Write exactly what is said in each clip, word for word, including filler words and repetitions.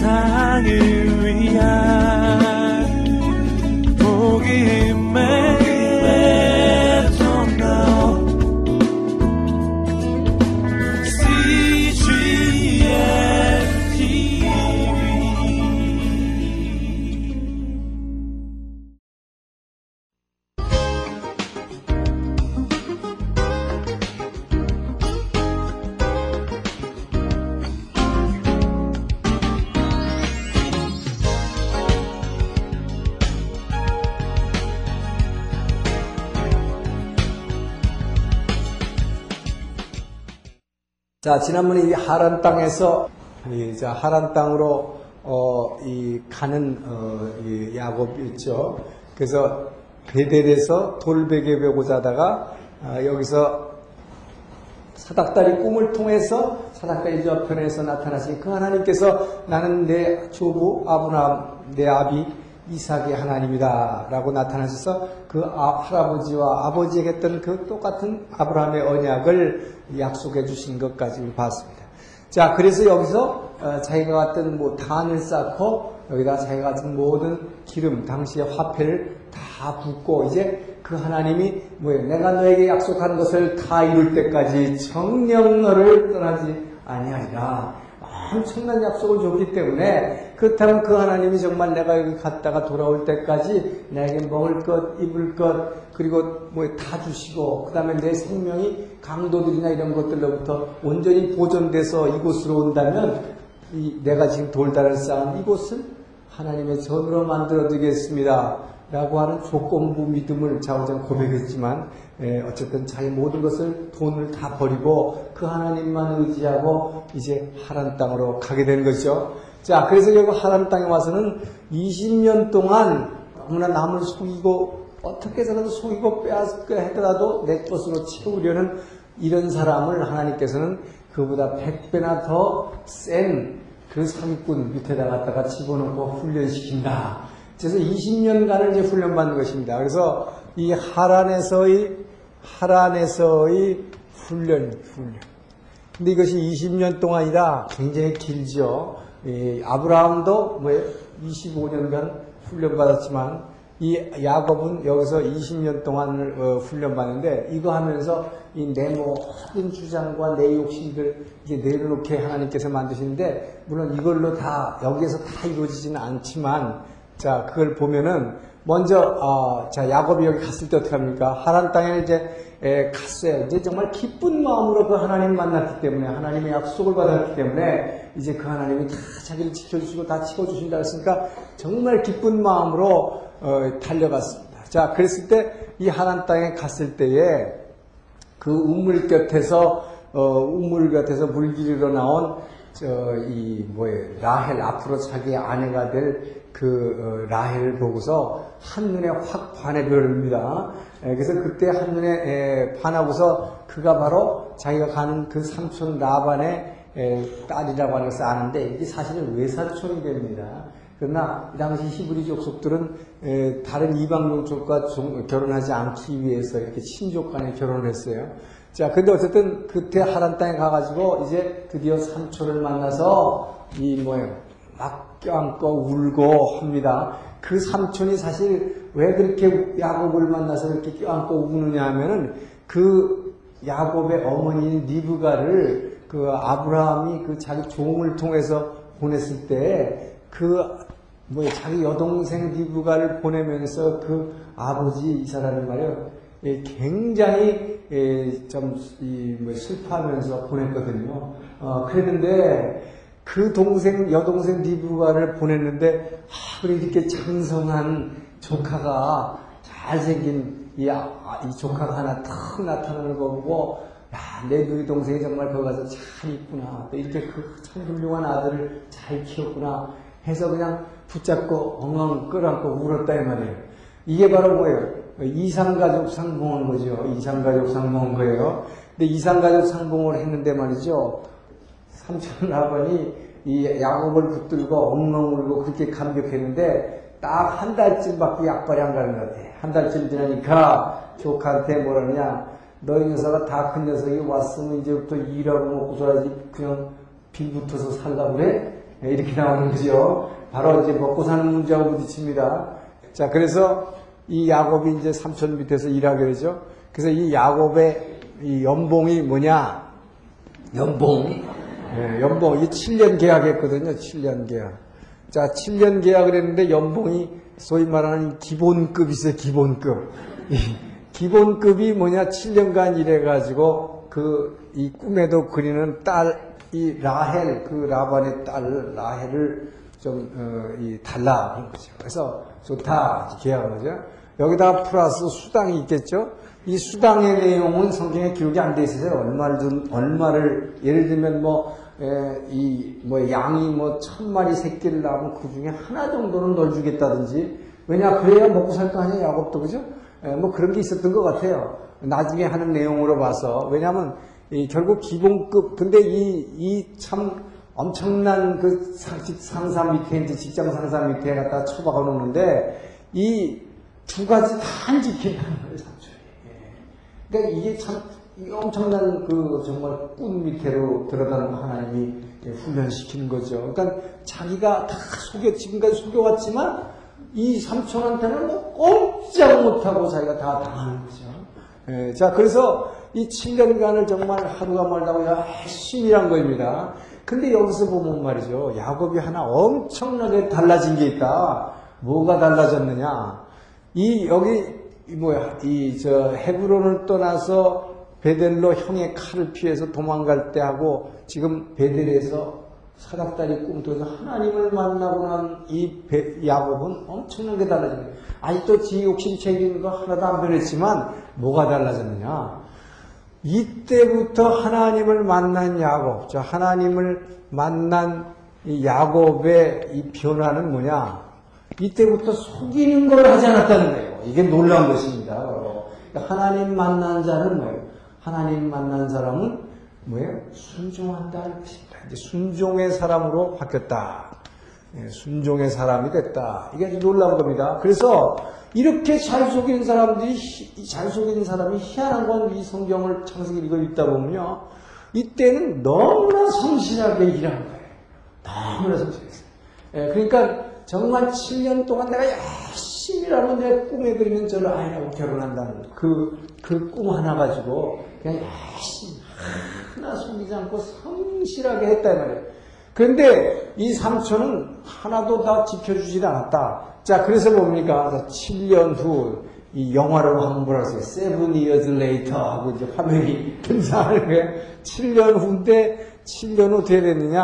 세상을 위한 복음의 자, 지난번에 이 하란 땅에서 이 하란 땅으로 어, 이 가는 어, 이 야곱 있죠. 그래서 베델에서 돌베개 베고 자다가 아, 여기서 사닥다리 꿈을 통해서 사닥다리 저편에서 나타나신 그 하나님께서 나는 내 조부 아브라함 내 아비 이삭의 하나님이다 라고 나타나셔서 그 할아버지와 아버지에게 했던 그 똑같은 아브라함의 언약을 약속해 주신 것까지 봤습니다. 자, 그래서 여기서 자기가 같은 뭐 단을 쌓고 여기다 자기가 같은 모든 기름, 당시의 화폐를 다 붓고 이제 그 하나님이 뭐예요? 내가 너에게 약속한 것을 다 이룰 때까지 정녕 너를 떠나지 아니하리라. 엄청난 약속을 줬기 때문에 그렇다면 그 하나님이 정말 내가 여기 갔다가 돌아올 때까지 내게 먹을 것, 입을 것 그리고 뭐 다 주시고 그 다음에 내 생명이 강도들이나 이런 것들로부터 온전히 보존돼서 이곳으로 온다면 이 내가 지금 돌다를 쌓은 이곳을 하나님의 전으로 만들어드리겠습니다 라고 하는 조건부 믿음을 자우장 고백했지만 에, 어쨌든 자기 모든 것을 돈을 다 버리고 그 하나님만 의지하고 이제 하란 땅으로 가게 된 것이죠. 자, 그래서 결국 하란 땅에 와서는 이십 년 동안 너무나 남을 속이고 어떻게 해서라도 속이고 빼앗겨 하더라도 내 것으로 채우려는 이런 사람을 하나님께서는 그보다 백 배나 더 센 그 사기꾼 밑에다 갖다가 집어넣고 훈련시킨다. 그래서 이십 년간을 이제 훈련받는 것입니다. 그래서 이 하란에서의, 하란에서의 훈련, 훈련. 근데 이것이 이십 년 동안이라 굉장히 길죠. 이 아브라함도 뭐 이십오 년간 훈련받았지만 이 야곱은 여기서 이십 년 동안을 어, 훈련받는데 이거 하면서 이 내 모든 주장과 내 욕심들 이제 내려놓게 하나님께서 만드시는데 물론 이걸로 다, 여기에서 다 이루어지지는 않지만 자, 그걸 보면은, 먼저, 어, 자, 야곱이 여기 갔을 때 어떻게 합니까? 하란 땅에 이제, 에, 갔어요. 이제 정말 기쁜 마음으로 그 하나님 만났기 때문에, 하나님의 약속을 받았기 때문에, 이제 그 하나님이 다 자기를 지켜주시고 다 치워주신다 했으니까, 정말 기쁜 마음으로, 어, 달려갔습니다. 자, 그랬을 때, 이 하란 땅에 갔을 때에, 그 우물 곁에서, 어, 우물 곁에서 물기르러 나온, 저, 이, 뭐예요, 라헬, 앞으로 자기의 아내가 될 그, 어, 라헬을 보고서 한눈에 확 반해버립니다. 에, 그래서 그때 한눈에 에, 반하고서 그가 바로 자기가 가는 그 삼촌 라반의 에, 딸이라고 하는 것을 아는데 이게 사실은 외사촌이 됩니다. 그러나 이 당시 히브리 족속들은 에, 다른 이방 족속과 결혼하지 않기 위해서 이렇게 친족 간에 결혼을 했어요. 자, 근데 어쨌든 그때 하란 땅에 가가지고 이제 드디어 삼촌을 만나서 이 뭐예요 막 껴안고 울고 합니다. 그 삼촌이 사실 왜 그렇게 야곱을 만나서 이렇게 껴안고 우느냐 하면은 그 야곱의 어머니인 리브가를 그 아브라함이 그 자기 종을 통해서 보냈을 때 그 뭐 자기 여동생 리브가를 보내면서 그 아버지 이사라는 말이에요. 예, 굉장히 예, 좀 이, 뭐 슬퍼하면서 보냈거든요. 어, 그랬는데 그 동생 여동생 리브가를 보냈는데 아, 그래 이렇게 장성한 조카가 잘생긴 이, 아, 이 조카가 하나 탁 나타나는 거 보고 야, 내 누이 동생이 정말 거기 가서 참 있구나. 또 이렇게 그 참 훌륭한 아들을 잘 키웠구나 해서 그냥 붙잡고 엉엉 끌어안고 울었다 이 말이에요. 이게 바로 뭐예요? 이상가족 상봉한 거죠. 이상가족 상봉한 거예요. 근데 이상가족 상봉을 했는데 말이죠. 삼촌 라반이 이 야곱을 붙들고 엉엉 울고 그렇게 감격했는데 딱 한 달쯤밖에 약발이 안 가는 것 같아. 한 달쯤 지나니까 조카한테 뭐라느냐. 너희 녀석아 다 큰 녀석이 왔으면 이제부터 일하고 먹고 살아야지 그냥 빌붙어서 살라고 그래? 이렇게 나오는 거죠. 바로 이제 먹고 사는 문제하고 부딪힙니다. 자, 그래서 이 야곱이 이제 삼촌 밑에서 일하게 되죠. 그래서 이 야곱의 이 연봉이 뭐냐? 연봉. 예, 연봉. 이 칠 년 계약했거든요. 칠 년 계약. 자, 칠 년 계약을 했는데 연봉이 소위 말하는 기본급이 있어요. 기본급. 이 기본급이 뭐냐? 칠 년간 일해가지고 그 이 꿈에도 그리는 딸, 이 라헬, 그 라반의 딸 라헬을 좀, 어, 이 달라. 그런 거죠. 그래서 좋다. 계약한 거죠. 여기다가 플러스 수당이 있겠죠. 이 수당의 내용은 성경에 기록이 안 돼 있어요. 얼마를 준, 얼마를, 예를 들면 뭐, 에, 이, 뭐, 양이 뭐, 천 마리 새끼를 낳으면 그 중에 하나 정도는 널 주겠다든지, 왜냐, 그래야 먹고 살 거 아니에요, 야곱도, 그죠? 에, 뭐 그런 게 있었던 것 같아요. 나중에 하는 내용으로 봐서. 왜냐면, 이, 결국 기본급, 근데 이, 이 참 엄청난 그 상식 상사 밑에, 이제 직장 상사 밑에 갖다 처박아 놓는데, 이 두 가지 다 안 지키는 거예요, 삼촌이. 그러니까 이게 참 엄청난 그 정말 꾼 밑으로 들어가는 하나님이 훈련시키는 거죠. 그러니까 자기가 다 속여, 지금까지 속여왔지만 이 삼촌한테는 뭐 꼼짝 못하고 자기가 다 당하는 거죠. 예, 자, 그래서 이 칠 년간을 정말 하루가 멀다고 열심히 일한 겁니다. 근데 여기서 보면 말이죠. 야곱이 하나 엄청나게 달라진 게 있다. 뭐가 달라졌느냐. 이, 여기, 이 뭐야, 이, 저, 헤브론을 떠나서 베델로 형의 칼을 피해서 도망갈 때하고 지금 베델에서 사닥다리 꿈통에서 하나님을 만나고 난 이 야곱은 엄청나게 달라집니다. 아직도 지 욕심 챙기는 거 하나도 안 변했지만 뭐가 달라졌느냐. 이때부터 하나님을 만난 야곱, 저 하나님을 만난 이 야곱의 이 변화는 뭐냐. 이때부터 속이는 걸 하지 않았다는 거예요. 이게 놀라운 것입니다. 그러니까 하나님 만난 자는 뭐예요? 하나님 만난 사람은 뭐예요? 순종한다는 것입니다. 이제 순종의 사람으로 바뀌었다. 예, 순종의 사람이 됐다. 이게 아주 놀라운 겁니다. 그래서 이렇게 잘 속인 사람들이, 잘 속인 사람이 희한한 건 이 성경을 창세기 읽어 읽다 보면요. 이때는 너무나 성실하게 일한 거예요. 너무나 성실했어요. 예, 그러니까 정말 칠 년 동안 내가 열심히 일하면 내 꿈에 그리는 저 아이하고 결혼한다는 그, 그 꿈 하나 가지고 그냥 열심히 하나 숨기지 않고 성실하게 했단 말이에요. 그런데 이 삼촌은 하나도 다 지켜주질 않았다. 자, 그래서 뭡니까? 칠 년 후, 이 영화로 환불할 수 있어요. Seven years later 하고 이제 화면이 등장하는 거예요. 칠 년 후인데, 칠 년 후 어떻게 됐느냐?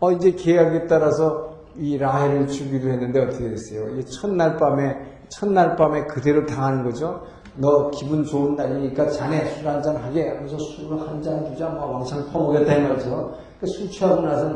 어, 이제 계약에 따라서 이 라헬을 주기로 했는데 어떻게 됐어요? 이 첫날 밤에, 첫날 밤에 그대로 당하는 거죠. 너 기분 좋은 날이니까 자네 술 한잔 하게 하면서 술을 한잔 두자 막 왕창 퍼먹였다 이 말이죠. 그 술 취하고 나서,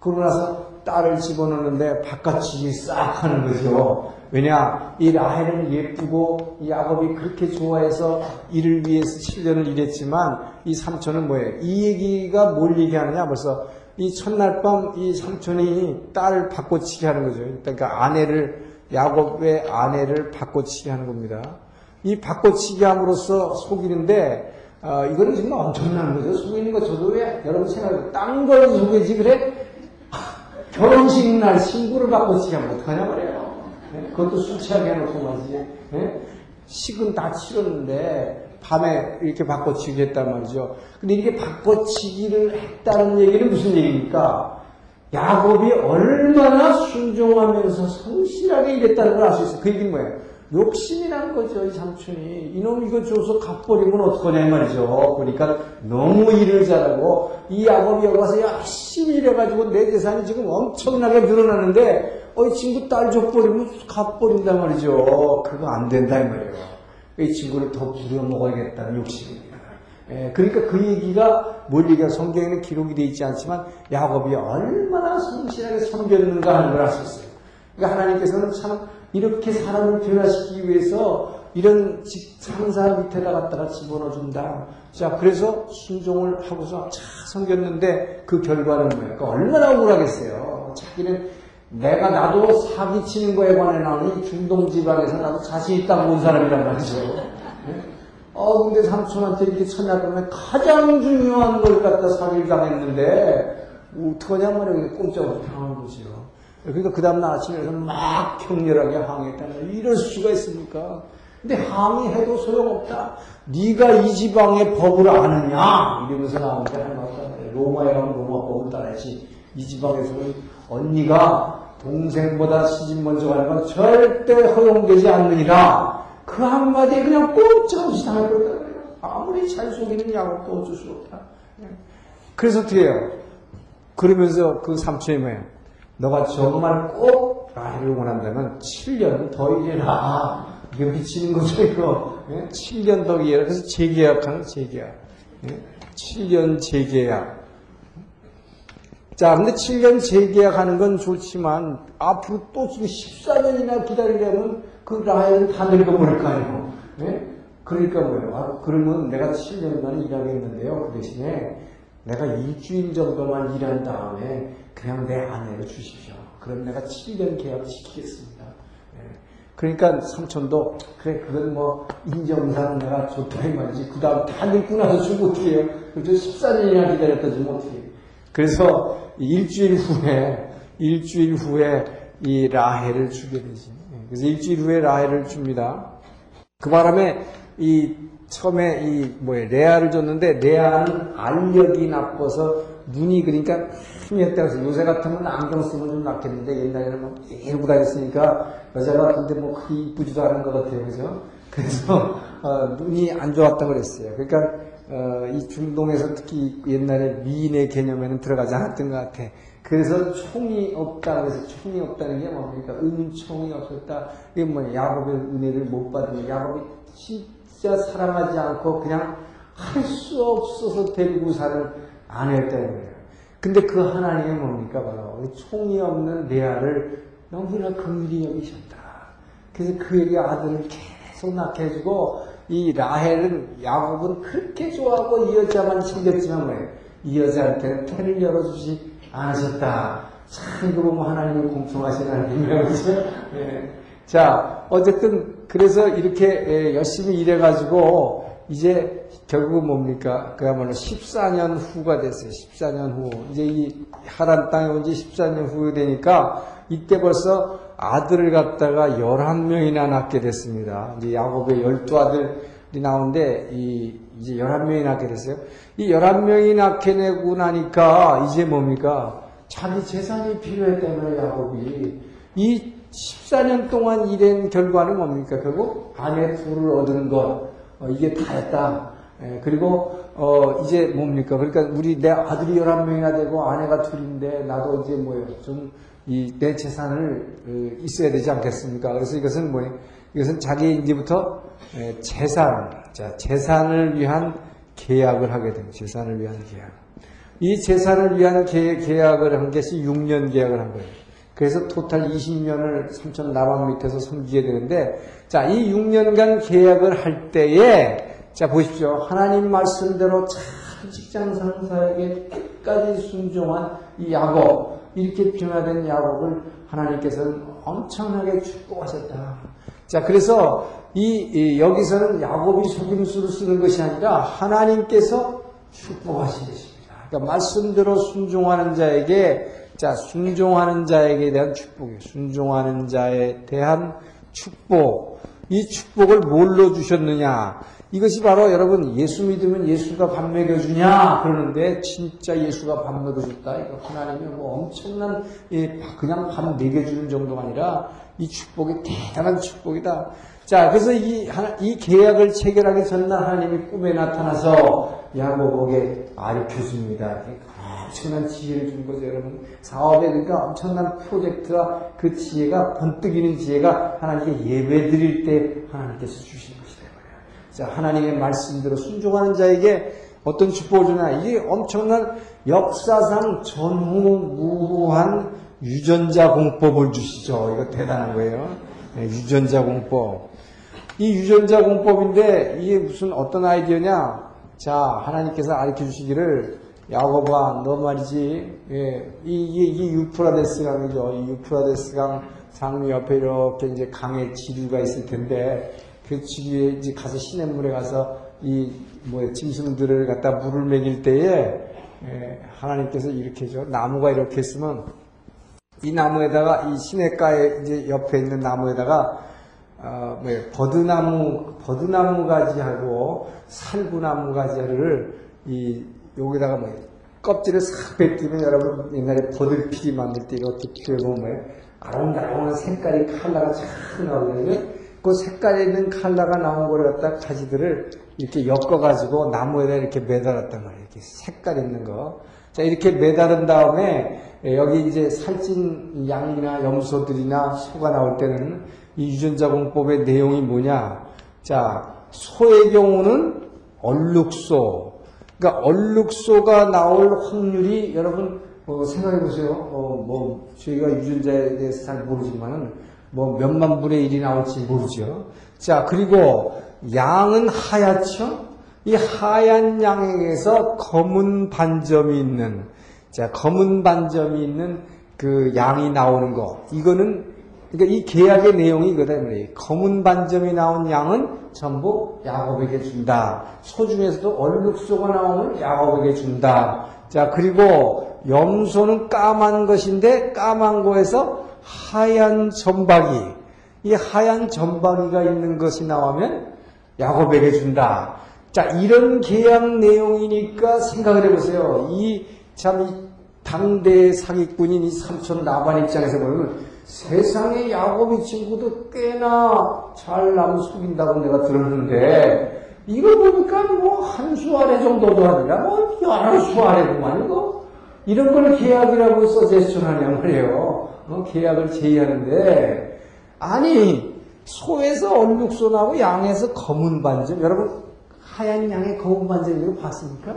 그러고 나서 딸을 집어넣는데 바깥이 싹 하는 거죠. 왜냐, 이 라헬은 예쁘고 야곱이 그렇게 좋아해서 이를 위해서 칠 년을 일했지만 이 삼촌은 뭐예요? 이 얘기가 뭘 얘기하느냐 벌써. 이 첫날 밤 이 삼촌이 딸을 바꿔치기 하는 거죠. 그러니까 아내를, 야곱의 아내를 바꿔치기 하는 겁니다. 이 바꿔치기 함으로써 속이는데, 어, 이거는 정말 엄청난 거죠. 속이는 거 저도 왜, 여러분 생각해요. 딴 걸 속이지, 그래? 결혼식 날 신부를 바꿔치기 하면 어떡하냐 말이에요. 네? 그것도 술 취하게 해놓고 말이지. 네? 식은 다 치렀는데, 밤에 이렇게 바꿔치기 했단 말이죠. 근데 이렇게 바꿔치기를 했다는 얘기는 무슨 얘기입니까? 야곱이 얼마나 순종하면서 성실하게 일했다는 걸 알 수 있어요. 그 얘기는 뭐예요? 욕심이라는 거죠, 이 삼촌이. 이놈 이거 줘서 갚버리면 어떡하냐, 이 말이죠. 그러니까 너무 일을 잘하고, 이 야곱이 여기 와서 열심히 일해가지고 내 재산이 지금 엄청나게 늘어나는데, 어, 이 친구 딸 줘버리면 갚버린단 말이죠. 그거 안 된다, 이 말이에요. 이 친구를 더 부려먹어야겠다는 욕심입니다. 예, 그러니까 그 얘기가 뭘 얘기가 성경에는 기록이 되어 있지 않지만 야곱이 얼마나 성실하게 섬겼는가 하는 걸 알 수 있어요. 그러니까 하나님께서는 참 이렇게 사람을 변화시키기 위해서 이런 상사 밑에다 갖다가 집어넣어준다. 자, 그래서 순종을 하고서 참 섬겼는데 그 결과는 뭐예요? 그러니까 얼마나 억울하겠어요. 자기는 내가 나도 사기치는 거에 관해 나오니 중동지방에서 나도 자신 있다고 온 사람이란 말이죠. 어, 근데 삼촌한테 이렇게 첫날 밤에 가장 중요한 걸 갖다 사기를 당했는데 어떡하냐 말이에요. 꼼짝없이 당한 거지요. 그러니까 그 다음날 아침에 일어나서 막 격렬하게 항의했다는 거예요. 이럴 수가 있습니까? 근데 항의해도 소용없다. 네가 이 지방의 법을 아느냐? 이러면서 나오는데 할 말 없다. 로마에 가면 로마 법을 따라야지. 이 지방에서는 언니가 동생보다 시집 먼저 가는 건 절대 허용되지 않느니라. 그 한마디에 그냥 꼼짝없이 당할 거다. 아무리 잘 속이는 야곱도 어쩔 수 없다. 그래서 어떻게 해요? 그러면서 그 삼촌이 뭐예요? 너가 정말 꼭 라헬을 원한다면 칠 년 더 일해라. 이거 미치는 거죠, 이거. 예? 칠 년 더 일해라. 그래서 재계약하는 재계약. 예? 칠 년 재계약. 자, 근데 칠 년 재계약하는 건 좋지만, 앞으로 또 지금 십사 년이나 기다리려면 그 라헬은 다 늙어버릴 거 아니에요. 예? 그러니까 뭐예요? 아, 그러면 내가 칠 년간 일하겠는데요. 그 대신에 내가 일주일 정도만 일한 다음에 그냥 내 아내를 주십시오. 그럼 내가 칠 년 계약을 시키겠습니다. 네. 그러니까 삼촌도 그래, 그건 뭐 인정상 내가 좋다 이 말이지. 그 다음 다 늙고 나서 주고 어떻게 해요? 그래서 십사 년이나 기다렸다 주면 어떻게 해요? 그래서 일주일 후에 일주일 후에 이 라헬을 주게 되지. 그래서 일주일 후에 라헬을 줍니다. 그 바람에 이 처음에 이 뭐에 레아를 줬는데 레아는 알력이 나빠서 눈이 그러니까 흐미했다서 요새 같으면 안경 쓰면 좀 낫겠는데 옛날에는 막 이러고 다녔으니까 여자가 근데 뭐 그렇게 이쁘지도 않은 것 같아요, 그죠? 그래서 어, 눈이 안 좋았다고 그랬어요. 그러니까 어, 이 중동에서 특히 옛날에 미인의 개념에는 들어가지 않았던 것 같아. 그래서 총이 없다. 그래서 총이 없다는 게 뭡니까? 은총이 없었다. 이게 뭐냐? 야곱의 은혜를 못 받은 야곱이 진짜 사랑하지 않고 그냥 할 수 없어서 데리고 사는 아내였다는 거예요. 근데 그 하나님이 뭡니까? 바로 총이 없는 레아를 너무나 긍휼히 여기셨다. 그래서 그에게 아들을 계속 낳게 해주고 이 라헬은 야곱은 그렇게 좋아하고 이 여자만 챙겼지만 뭐예요? 이 여자한테는 태를 열어주시 안 하셨다. 참, 이거 보면 하나님이 공평하신 하나님이라고, 그죠? 예. 자, 어쨌든, 그래서 이렇게 열심히 일해가지고, 이제 결국은 뭡니까? 그야말로 십사 년 후가 됐어요. 십사 년 후. 이제 이 하란 땅에 온 지 십사 년 후 되니까, 이때 벌써 아들을 갖다가 열한 명이나 낳게 됐습니다. 이제 야곱의 열두 아들이 나오는데, 이, 이제 열한 명이 낳게 됐어요. 이 열한 명이 낳게 되고 나니까 이제 뭡니까? 자기 재산이 필요했다며 야곱이. 이 십사 년 동안 일한 결과는 뭡니까? 결국 아내 둘을 얻은 것. 어, 이게 다였다. 예, 그리고 어, 이제 뭡니까? 그러니까 우리 내 아들이 열한 명이나 되고 아내가 둘인데 나도 이제 뭐예요? 좀 이 내 재산을 어, 있어야 되지 않겠습니까? 그래서 이것은 뭐예요? 이것은 자기 이제부터 예, 재산, 자, 재산을 위한 계약을 하게 됩니다. 재산을 위한 계약. 이 재산을 위한 개, 계약을 한 것이 육 년 계약을 한 거예요. 그래서 토탈 이십 년을 삼촌 라반 밑에서 섬기게 되는데, 자, 이 육 년간 계약을 할 때에, 자, 보십시오. 하나님 말씀대로 참 직장 상사에게 끝까지 순종한 이 야곱, 이렇게 변화된 야곱을 하나님께서는 엄청나게 축복하셨다. 자, 그래서 이, 이 여기서는 야곱이 속임수를 쓰는 것이 아니라 하나님께서 축복하신 것입니다. 그러니까 말씀대로 순종하는 자에게, 자, 순종하는 자에게 대한 축복이에요. 순종하는 자에 대한 축복. 이 축복을 뭘로 주셨느냐? 이것이 바로 여러분 예수 믿으면 예수가 밥 먹여주냐 그러는데 진짜 예수가 밥 먹여줬다. 이거 하나님이 뭐 엄청난 그냥 밥 먹여주는 정도가 아니라 이 축복이 대단한 축복이다. 자, 그래서 이, 하나, 이 계약을 체결하기 전날 하나님이 꿈에 나타나서 야곱에게 가르쳐줍니다. 엄청난 지혜를 준 거죠, 여러분. 사업에 그러니까 엄청난 프로젝트와 그 지혜가, 번뜩이는 지혜가 하나님께 예배 드릴 때 하나님께서 주신 것이다. 자, 하나님의 말씀대로 순종하는 자에게 어떤 축복을 주나, 이게 엄청난 역사상 전무후무한 유전자 공법을 주시죠. 이거 대단한 거예요. 네, 유전자 공법. 이 유전자 공법인데 이게 무슨 어떤 아이디어냐? 자, 하나님께서 가르쳐 주시기를 야곱아, 너 말이지. 예, 이, 이, 이 유프라데스 강이죠. 이 유프라데스 강 상류 옆에 이렇게 이제 강의 지류가 있을 텐데 그 지류에 이제 가서 시냇물에 가서 이 뭐 짐승들을 갖다 물을 먹일 때에 하나님께서 이렇게죠. 나무가 이렇게 있으면 이 나무에다가 이 시냇가에 이제 옆에 있는 나무에다가 어, 뭐 버드나무 버드나무 가지하고 살구나무 가지를 이 여기다가 뭐 껍질을 싹 벗기면 여러분 옛날에 버들피기 만들 때 이렇게 피우면 뭐 아름다운 색깔이 칼라가 쫙 나오거든요. 그 색깔에 있는 칼라가 나온 거를 갖다 가지들을 이렇게 엮어가지고 나무에다 이렇게 매달았단 말이에요. 이렇게 색깔 있는 거. 자, 이렇게 매달은 다음에 여기 이제 살찐 양이나 염소들이나 소가 나올 때는 이 유전자 공법의 내용이 뭐냐. 자, 소의 경우는 얼룩소. 그러니까 얼룩소가 나올 확률이 여러분 어, 생각해 보세요. 어, 뭐 저희가 유전자에 대해서 잘 모르지만은. 뭐 몇만 분의 일이 나올지 모르죠. 자, 그리고 양은 하얗죠. 이 하얀 양에게서 검은 반점이 있는, 자, 검은 반점이 있는 그 양이 나오는 거. 이거는 그러니까 이 계약의 내용이 이거다요. 검은 반점이 나온 양은 전부 야곱에게 준다. 소 중에서도 얼룩소가 나오면 야곱에게 준다. 자, 그리고 염소는 까만 것인데 까만 거에서 하얀 점박이, 이 하얀 점박이가 있는 것이 나오면 야곱에게 준다. 자, 이런 계약 내용이니까 생각을 해보세요. 이 참 이 당대 사기꾼인 이 삼촌 라반 입장에서 보면 세상에 야곱이 친구도 꽤나 잘 남 속인다고 내가 들었는데 이거 보니까 뭐 한 수 아래 정도도 아니라 뭐 여러 수 아래구만 이거. 이런 걸 계약이라고 서제스천하냐 말이에요. 어, 계약을 제의하는데, 아니 소에서 얼룩소 나고 양에서 검은 반점, 여러분 하얀 양의 검은 반점이라고 봤습니까?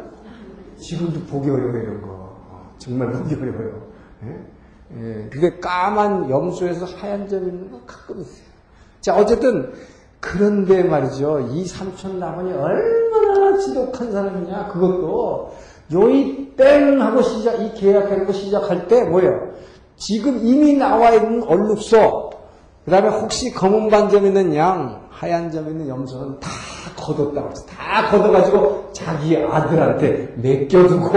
지금도 보기 어려워요 이런 거. 정말 보기 어려워요. 예? 예, 그게 까만 염소에서 하얀 점 있는 거 가끔 있어요. 자, 어쨌든 그런데 말이죠, 이 삼촌 라반이 얼마나 지독한 사람이냐. 그것도 요이 땡 하고 시작, 이 계약하고 시작할 때 뭐예요? 지금 이미 나와 있는 얼룩소, 그 다음에 혹시 검은 반점 있는 양, 하얀 점 있는 염소는 다 거뒀다고 해서 다 거둬가지고 자기 아들한테 맡겨두고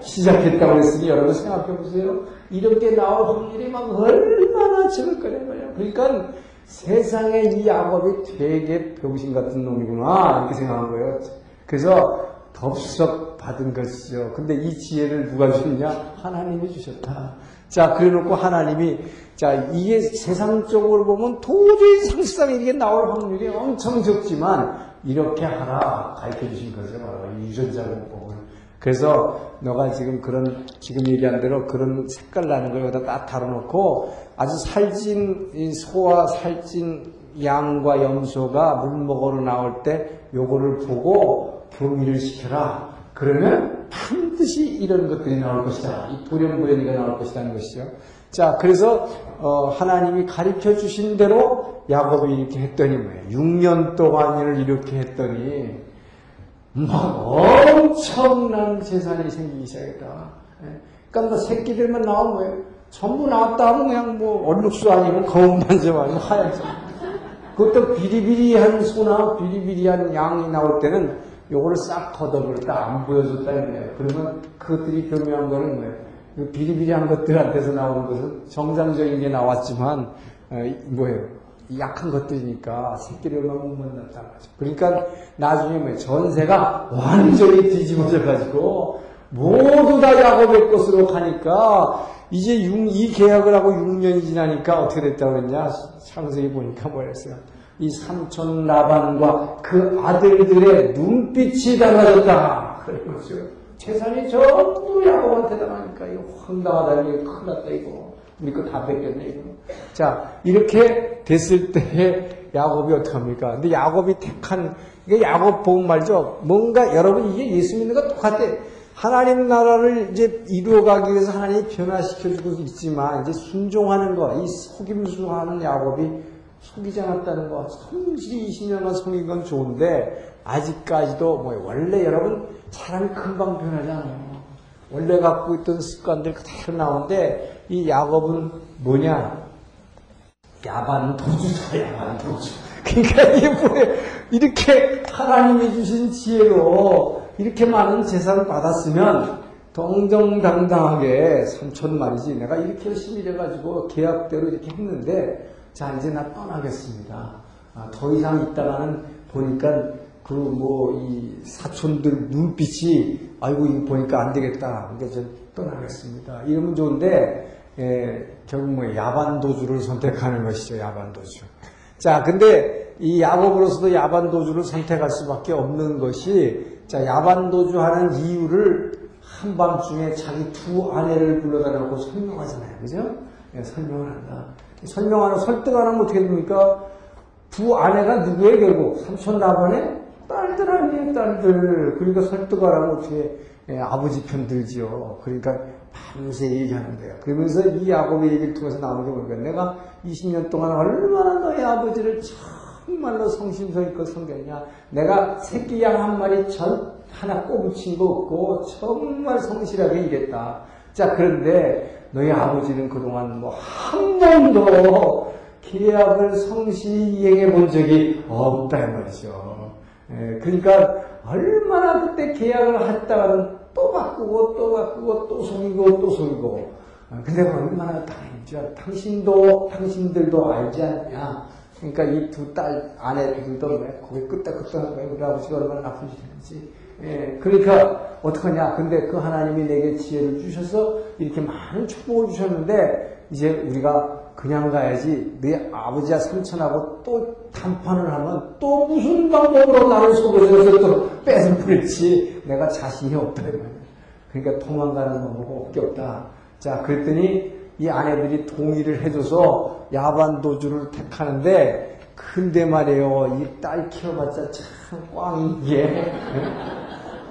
시작했다고 했으니 여러분 생각해보세요. 이렇게 나올 확률이 막 얼마나 적을 거란 말이야. 그러니까 세상에 이 야곱이 되게 병신 같은 놈이구나 이렇게 생각한 거예요. 그래서 덥석 받은 것이죠. 근데 이 지혜를 누가 주느냐? 하나님이 주셨다. 자, 그래놓고 하나님이, 자, 이게 세상적으로 보면 도저히 상식상 이게 나올 확률이 엄청 적지만 이렇게 하라 가르쳐 주신 거죠. 바로 이 유전자 공법을. 그래서 너가 지금 그런, 지금 얘기한 대로 그런 색깔 나는 걸 여기다 딱 다뤄놓고 아주 살찐 소와 살찐 양과 염소가 물먹으러 나올 때 요거를 보고 교미를 시켜라. 그러면 반드시 이런 것들이 나올 것이다. 이 돌연변이가 나올 것이라는 것이죠. 자, 그래서 어, 하나님이 가르쳐 주신 대로 야곱이 이렇게 했더니 뭐예요? 육 년 동안을 이렇게 했더니 막 엄청난 재산이 생기기 시작했다. 그러니까 뭐 새끼들만 나온 거예요. 전부 나왔다 하면 그냥 뭐 얼룩수 아니면 검은 반점 아니면 하얀색. 그것도 비리비리한 소나 비리비리한 양이 나올 때는 요거를 싹 걷어버렸다. 안 보여줬다. 이래요. 그러면 그것들이 교묘한 거는 뭐예요? 비리비리한 것들한테서 나오는 것은 정상적인 게 나왔지만, 뭐예요? 약한 것들이니까 새끼를 못 만났다. 그러니까 나중에 뭐예요? 전세가 완전히 뒤집어져가지고 모두 다 야곱의 것으로 가니까 이제 육, 이 계약을 하고 육 년이 지나니까 어떻게 됐다고 그랬냐? 창세기 보니까 뭐였어요? 이 삼촌 라반과 그 아들들의 눈빛이 달라졌다. 그렇죠. 재산이 전부 야곱한테 당하니까 이거 황당하다. 이거 큰일 났다. 이거 우리 거 다 뺏겼네. 이거. 자, 이렇게 됐을 때 야곱이 어떡합니까? 근데 야곱이 택한, 이게 야곱 보면 말이죠. 뭔가 여러분 이게 예수 믿는 거 똑같아. 하나님 나라를 이제 이루어가기 위해서 하나님이 변화시켜주고 있지만 이제 순종하는 거, 이 속임수하는 야곱이 속이지 않았다는 거, 성실히 이십 년간 속인 건 좋은데, 아직까지도, 뭐, 원래 여러분, 사람이 금방 변하지 않아요. 원래 갖고 있던 습관들 그대로 나오는데, 이 야곱은 뭐냐? 야반 도주다, 야반 도주. 그러니까 이게 뭐예요? 이렇게 하나님이 주신 지혜로 이렇게 많은 재산을 받았으면, 정정당당하게 삼촌 말이지 내가 이렇게 열심히 해가지고 계약대로 이렇게 했는데 자 이제 나 떠나겠습니다. 아, 더 이상 있다가는 보니까 그 뭐 이 사촌들 눈빛이 아이고 이거 보니까 안 되겠다. 근데 전 떠나겠습니다. 이러면 좋은데 예, 결국 뭐 야반 도주를 선택하는 것이죠. 야반 도주. 자 근데 이 야곱으로서도 야반 도주를 선택할 수밖에 없는 것이 자 야반 도주하는 이유를 한밤중에 자기 두 아내를 불러다 놓고 설명하잖아요. 그죠? 예, 설명을 한다. 설명하는, 설득하는 건 어떻게 됩니까? 두 아내가 누구의 결국? 삼촌 라반의 딸들 아니에요, 딸들. 그러니까 설득하라고 어떻게, 예, 아버지 편 들지요. 그러니까 밤새 얘기하는 거예요. 그러면서 이 야곱의 얘기를 통해서 나온 게 뭐냐면 내가 이십 년 동안 얼마나 너의 아버지를 정말로 성심성의껏 섬겼냐. 내가 새끼 양 한 마리 전 하나 꼬부친 거 없고 정말 성실하게 일했다. 자 그런데 너희 아버지는 그동안 뭐 한 번도 계약을 성실히 이행해 본 적이 없다 이 말이죠. 예, 그러니까 얼마나 그때 계약을 했다가는 또 바꾸고 또 바꾸고 또 속이고 또 속이고. 근데 얼마나 당했죠. 당신도 당신들도 알지 않냐. 그러니까 이 두 딸 아내들도 고개 끄덕끄덕 하고 우리 아버지가 얼마나 아픈 짓인지. 예, 그러니까 어떡하냐. 근데 그 하나님이 내게 지혜를 주셔서 이렇게 많은 축복을 주셨는데 이제 우리가 그냥 가야지 내 아버지와 삼촌하고 또 담판을 하면 또 무슨 방법으로 나를 속여서 또 뺏어 버릴지 내가 자신이 없다. 그러니까 도망가는 방법 없게 없다. 자 그랬더니 이 아내들이 동의를 해줘서 야반도주를 택하는데 근데 말이에요. 이 딸 키워봤자 참 꽝인 게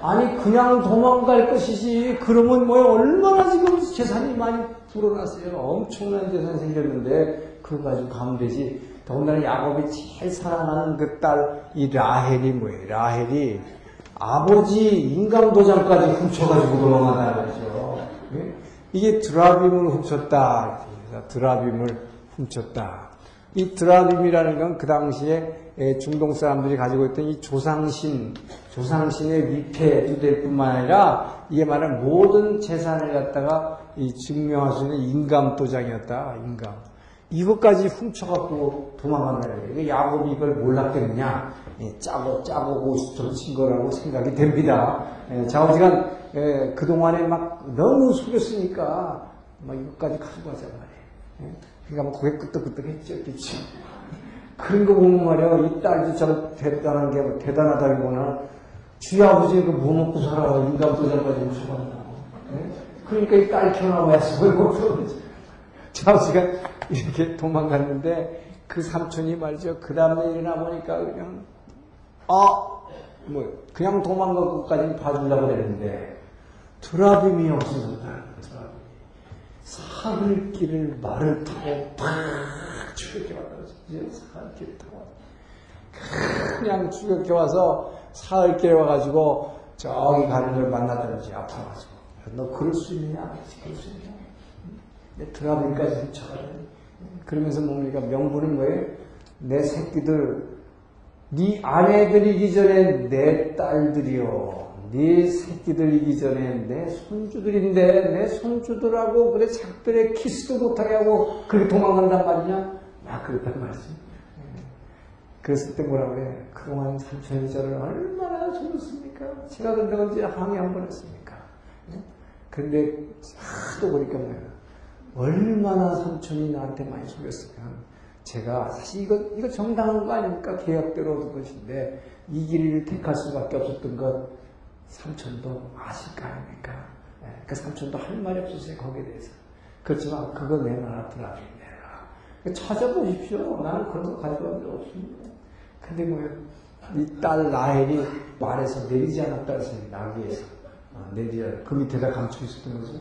아니 그냥 도망갈 것이지 그러면 뭐야 얼마나 지금 재산이 많이 불어났어요. 엄청난 재산이 생겼는데 그거 가지고 가면 되지. 더군다나 야곱이 제일 사랑하는 그 딸 이 라헬이 뭐예요. 라헬이 아버지 인감도장까지 훔쳐가지고 도망가다는 거죠. 이게 드라빔을 훔쳤다. 드라빔을 훔쳤다. 이 드라빔이라는 건 그 당시에 중동 사람들이 가지고 있던 이 조상신, 조상신의 위패도 될 뿐만 아니라 이게 말하는 모든 재산을 갖다가 이 증명할 수 있는 인감도장이었다. 인감. 이것까지 훔쳐갖고 도망간다는 거예요. 야곱이 이걸 몰랐겠느냐. 예, 짜고 짜고 고수처럼 친 거라고 생각이 됩니다. 예, 좌우지간 예, 그동안에 막 너무 속였으니까 막 이것까지 가지고 가자 말이에요. 예? 그러니까 막 고개 끄덕끄덕 했죠. 그치? 그런 거 보면 말이야. 이 딸도 참 대단한 게 뭐 대단하다기보다 주의 아버지 그 뭐 먹고 살아. 인감도장까지 훔쳐간다고. 예? 그러니까 이 딸 키워나와야 소용없어. 좌우지간 이렇게 도망갔는데 그 삼촌이 말이죠. 그 다음에 일어나 보니까 그냥 아 뭐 그냥 도망갈 것까지는 봐준다고 그랬는데 드라빔이 없어졌다는 거예요. 사흘길을 말을 타고 팍 추격해 와서 사흘길을 타고 그냥 추격해 와서 사흘길에 와가지고 저기 가는 걸 만났다는지 아파가지고 너 그럴 수 있냐? 그럴 수 있냐? 내 드라빔까지 훔쳐가려니 그러면서 뭡니까? 명분은 뭐예요? 내 새끼들, 네 아내들이기 전에 내 딸들이요. 네 새끼들이기 전에 내 손주들인데 내 손주들하고 그래 작별에 키스도 못하게 하고 그렇게 도망간단 말이냐? 막 그렇단 말이지. 그랬을 때 뭐라 그래? 그동안 삼촌이 저를 얼마나 좋았습니까? 제가 근데 언제 항의 한 번 했습니까? 근데 하도 보니까 뭐야? 얼마나 삼촌이 나한테 많이 속였으면 제가 사실 이거 이거 정당한 거 아닙니까? 계약대로 얻은 것인데 이 길을 택할 수밖에 없었던 것 삼촌도 아실 거 아닙니까? 예, 그 삼촌도 할 말이 없었어요. 거기에 대해서. 그렇지만 그거 내놔라 드라빔 내놔라. 찾아보십시오. 나는 그런 거 가져간 적 없습니다. 근데 뭐요? 이 딸 라헬이 말에서 내리지 않았다 했습니다. 나귀에서 아, 내리지 않았다. 그 밑에다 감추고 있었던 거죠.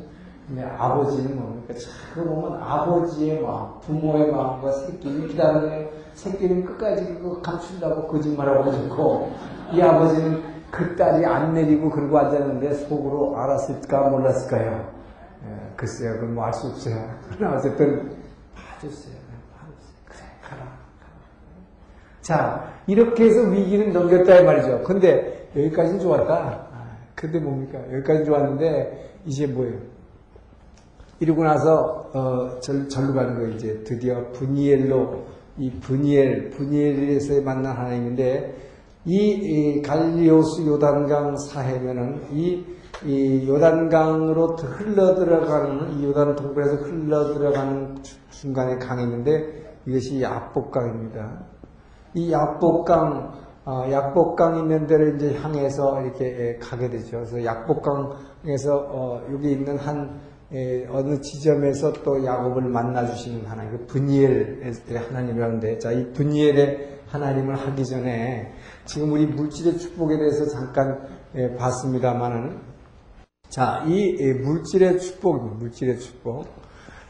근데 아버지는 뭡니까? 자꾸 보면 아버지의 마음, 부모의 마음과 새끼를 기다리는 새끼는 끝까지 그거 감춘다고 거짓말하고 해줬고, 이 아버지는 그 딸이 안 내리고 그러고 앉았는데 속으로 알았을까 몰랐을까요? 예, 글쎄요, 그건 뭐 알 수 없어요. 그러나 어쨌든 봐줬어요. 봐줬어요. 그래, 가라, 가라. 자, 이렇게 해서 위기는 넘겼다 이 말이죠. 근데 여기까지는 좋았다. 근데 뭡니까? 여기까지 좋았는데 이제 뭐예요? 이러고 나서 어, 절, 절로 가는 거예요. 이제 드디어 브니엘로, 이 브니엘, 브니엘에서 만난 하나님인데 이, 이 갈리오스 요단강 사해면은 이, 이 요단강으로 흘러 들어가는, 이 요단 동부에서 흘러 들어가는 중간에 강이 있는데 이것이 야복강입니다. 이 야복강, 어, 약복강 있는 데를 이제 향해서 이렇게 가게 되죠. 그래서 약복강에서, 어, 여기 있는 한, 에, 어느 지점에서 또 야곱을 만나주시는 하나님, 브니엘의 하나님이라는데, 자, 이 브니엘의 하나님을 하기 전에, 지금 우리 물질의 축복에 대해서 잠깐 에, 봤습니다만은, 자, 이 에, 물질의 축복입니다. 물질의 축복.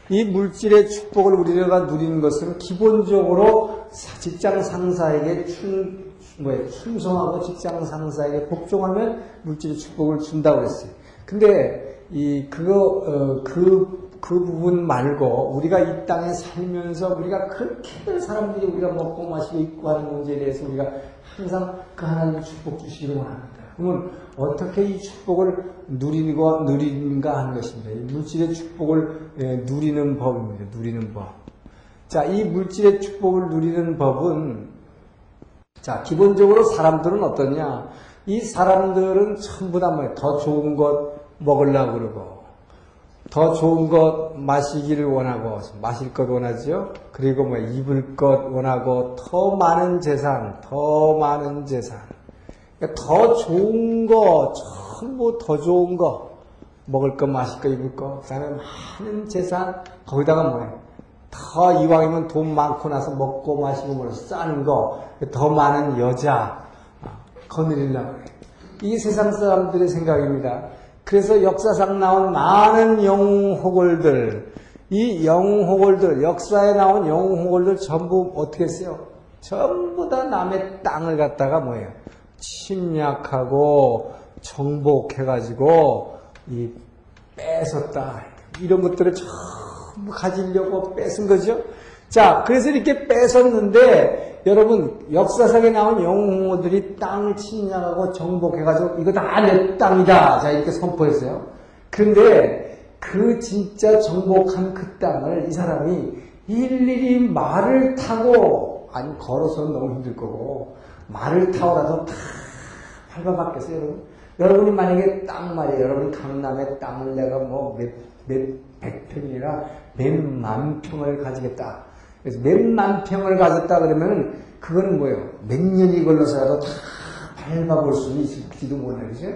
이 물질의 축복을 우리가 누리는 것은 기본적으로 직장 상사에게 충, 뭐예요? 충성하고 직장 상사에게 복종하면 물질의 축복을 준다고 했어요. 근데, 이, 그거, 어, 그, 그 부분 말고, 우리가 이 땅에 살면서 우리가 그렇게 사람들이 우리가 먹고 마시고 입고 하는 문제에 대해서 우리가 항상 그 하나님의 축복 주시기를 원합니다. 그러면 어떻게 이 축복을 누리고 누리는가 하는 것입니다. 이 물질의 축복을 예, 누리는 법입니다. 누리는 법. 자, 이 물질의 축복을 누리는 법은 자, 기본적으로 사람들은 어떠냐? 이 사람들은 전부 다 뭐예요? 더 좋은 것 먹으려고 그러고, 더 좋은 것 마시기를 원하고, 마실 것 원하지요? 그리고 뭐 입을 것 원하고, 더 많은 재산, 더 많은 재산. 그러니까 더 좋은 거, 전부 더 좋은 거, 먹을 거, 마실 거, 입을 거, 그 다음에 많은 재산, 거기다가 뭐예요? 더 이왕이면 돈 많고 나서 먹고 마시고 뭐 싸는 거, 더 많은 여자 거느리려고 해요. 이게 세상 사람들의 생각입니다. 그래서 역사상 나온 많은 영웅호걸들, 이 영웅호걸들, 역사에 나온 영웅호걸들 전부 어떻게 했어요? 전부 다 남의 땅을 갖다가 뭐예요? 침략하고 정복해가지고 이 뺏었다. 이런 것들을 가지려고 뺏은 거죠. 자, 그래서 이렇게 뺏었는데 여러분 역사상에 나온 영웅들이 땅을 침략하고 정복해가지고 이거 다 내 땅이다. 자, 이렇게 선포했어요. 그런데 그 진짜 정복한 그 땅을 이 사람이 일일이 말을 타고 아니 걸어서는 너무 힘들 거고 말을 타고라도 다 밟아봤겠어요, 여러분. 여러분이 만약에 땅 말이에요. 여러분 강남의 땅을 내가 뭐 몇 백 평이라 몇만 평을 가지겠다. 그래서 몇만 평을 가졌다 그러면 그거는 뭐예요? 몇 년이 걸려서라도 다 밟아볼 수 있을지도 몰라요, 그죠?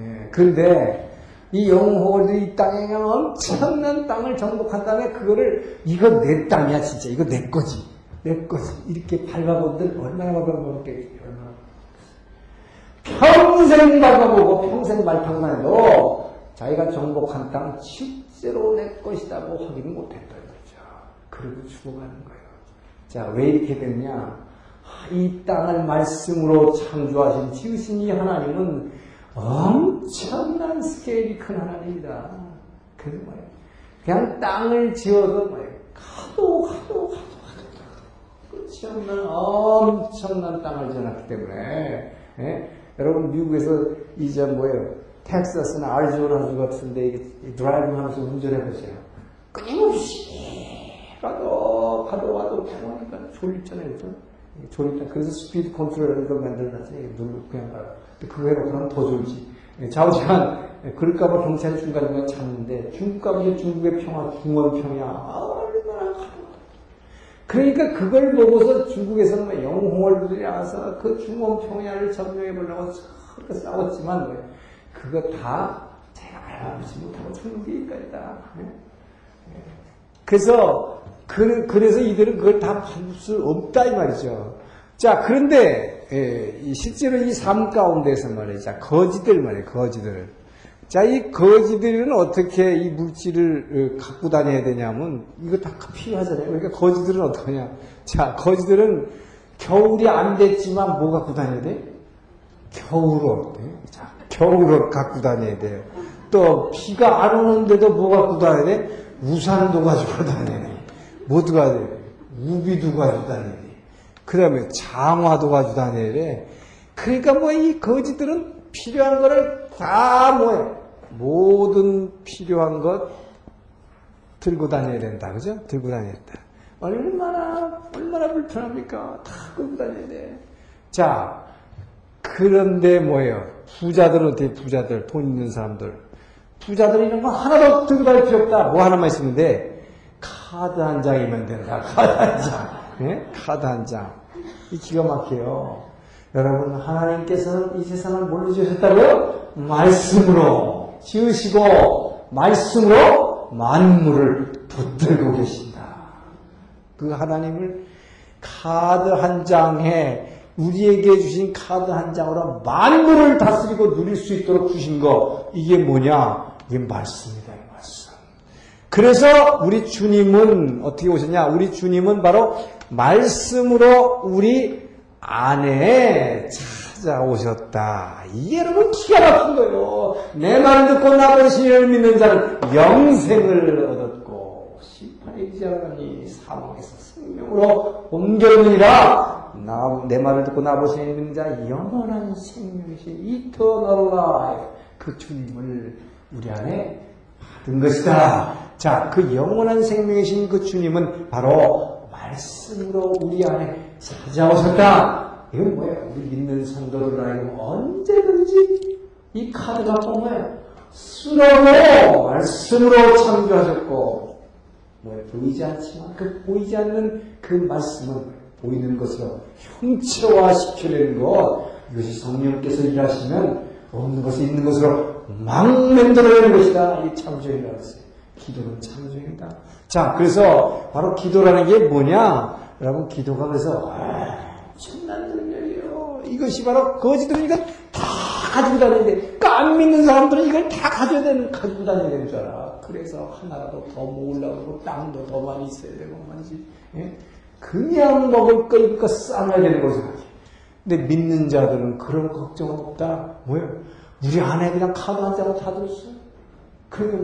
예. 그런데 이 영호들이 이 땅에 그냥 엄청난 땅을 정복한 다음에 그거를 이거 내 땅이야, 진짜 이거 내 거지, 내 거지 이렇게 밟아본들 얼마나 밟아볼게, 얼마나 평생 밟아보고 평생 말평만 해도 자기가 정복한 땅 실제로 내 것이라고 확인 못했다. 그리고 죽어가는 거예요. 자, 왜 이렇게 됐냐? 이 땅을 말씀으로 창조하신 지으신 이 하나님은 엄청난 스케일이 큰 하나님이다. 그게 뭐예요? 그냥 땅을 지어서 뭐예요? 하도 하도 하도 하도 엄청난 엄청난 땅을 지어놨기 때문에 예? 여러분 미국에서 이제 뭐예요? 텍사스나 아리조나 같은데 드라이브하면서 운전해 보세요. 끊임없이 가도, 가도, 와도, 가니까 졸립잖아요. 졸립잖아요. 그래서 스피드 컨트롤을 만들어놨어요. 누르고 그냥 가라. 그 회로 가면 더 졸지. 좌우지간, 그럴까봐 경찰이 중간중간 찾는데, 중국 가면 중국의 평화, 중원 평야. 아, 얼마나 가요. 그러니까 그걸 보고서 중국에서는 영웅호걸들이 와서 그 중원 평야를 점령해보려고 그렇게 싸웠지만, 왜? 그거 다 제가 알아보지 못하고 죽는 게 여기까지다. 그래서, 그, 그래서 이들은 그걸 다 볼 수 없다, 이 말이죠. 자, 그런데, 예, 실제로 이 삶 가운데서 말이에요. 자, 거지들 말이에요, 거지들. 자, 이 거지들은 어떻게 이 물질을 갖고 다녀야 되냐면, 이거 다 필요하잖아요. 그러니까 거지들은 어떠냐. 자, 거지들은 겨울이 안 됐지만 뭐 갖고 다녀야 돼? 겨울옷. 자, 겨울옷 갖고 다녀야 돼요. 또, 비가 안 오는데도 뭐 갖고 다녀야 돼? 우산도 가지고 다녀야 돼. 뭐도 가져야 돼? 우비도 가지고 다녀야 돼. 그 다음에 장화도 가지고 다녀야 돼. 그러니까 뭐 이 거지들은 필요한 거를 다 뭐예요? 모든 필요한 것 들고 다녀야 된다. 그죠? 들고 다녀야 된다. 얼마나, 얼마나 불편합니까? 다 끌고 다녀야 돼. 자, 그런데 뭐예요? 부자들은 어때요? 부자들, 돈 있는 사람들. 부자들이 이런 거 하나도 들고 다닐 필요 없다. 뭐 하나만 있으면 돼. 카드 한 장이면 된다. 카드 한 장. 예? 카드 한 장. 이 기가 막혀요. 여러분, 하나님께서는 이 세상을 뭘로 지으셨다고요? 말씀으로 지으시고, 말씀으로 만물을 붙들고 계신다. 그 하나님을 카드 한 장에, 우리에게 주신 카드 한 장으로 만물을 다스리고 누릴 수 있도록 주신 거, 이게 뭐냐? 이게 말씀이다, 이 말씀. 그래서 우리 주님은 어떻게 오셨냐? 우리 주님은 바로 말씀으로 우리 안에 찾아오셨다. 이게 여러분 기가 막힌 거예요. 내 말을 듣고 나머지를 믿는 자는 영생을 얻었고 심판에 의지하라니 사망에서 생명으로 옮겨느니라. 나, 내 말을 듣고 나머지 믿는 자 영원한 생명이신 이터널 라이프, 그 주님을 우리 안에 받은 것이다. 자, 그 영원한 생명이신 그 주님은 바로 말씀으로 우리 안에 찾아오셨다. 이건 뭐예요? 우리 믿는 성도들은 언제든지 이 카드가 보면 쓰라고 말씀으로 참교하셨고, 뭐 보이지 않지만 그 보이지 않는 그 말씀은 보이는 것으로 형체화시켜내는 것, 이것이 성령께서 일하시면 없는 것을 있는 것으로 막 만들어내는 것이다. 이게 창조이라고 했어요. 기도는 창조이다. 자, 그래서 바로 기도라는 게 뭐냐? 여러분, 기도가 그래서 엄청난 능력이에요. 이것이 바로 거지들은 이걸 다 가지고 다녀야 돼. 안 믿는 사람들은 이걸 다 가져야 되는, 가지고 다녀야 되는 줄 알아. 그래서 하나라도 더 모으려고 하고 땅도 더 많이 있어야 되고 말이지. 예? 그냥 먹을 거, 입을 거 쌓아야 되는 거죠. 근데 믿는 자들은 그런 걱정 없다. 뭐예요? 우리 안에 그냥 카드 한 장으로 다 들었어요. 그게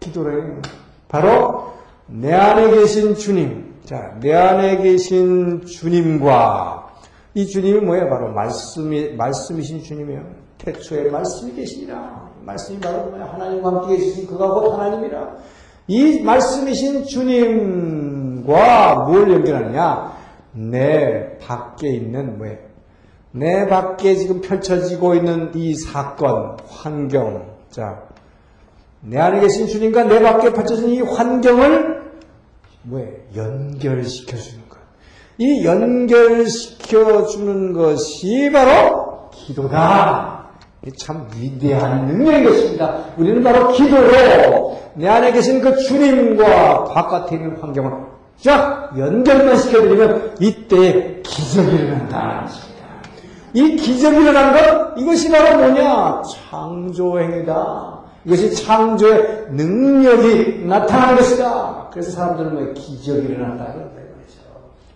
기도래요. 바로 내 안에 계신 주님. 자, 내 안에 계신 주님과, 이 주님이 뭐예요? 바로 말씀이, 말씀이신 주님이에요. 태초에 말씀이 계시니라. 말씀이 바로 뭐예요? 하나님과 함께 계신 그가 곧 하나님이라. 이 말씀이신 주님과 뭘 연결하느냐? 내 밖에 있는, 뭐예요? 내 밖에 지금 펼쳐지고 있는 이 사건, 환경. 자, 내 안에 계신 주님과 내 밖에 펼쳐진 이 환경을, 뭐예요? 연결시켜주는 것. 이 연결시켜주는 것이 바로 기도다. 참 위대한 능력인 것입니다. 우리는 바로 기도로 내 안에 계신 그 주님과 바깥에 있는 환경을 쫙 연결만 시켜드리면 이때 기적이 일어난다는 것입니다. 이 기적이 일어난 것, 이것이 바로 뭐냐? 창조행위다. 이것이 창조의 능력이 나타난 것이다. 그래서 사람들은 왜 기적이 일어난다 그런다 이거죠.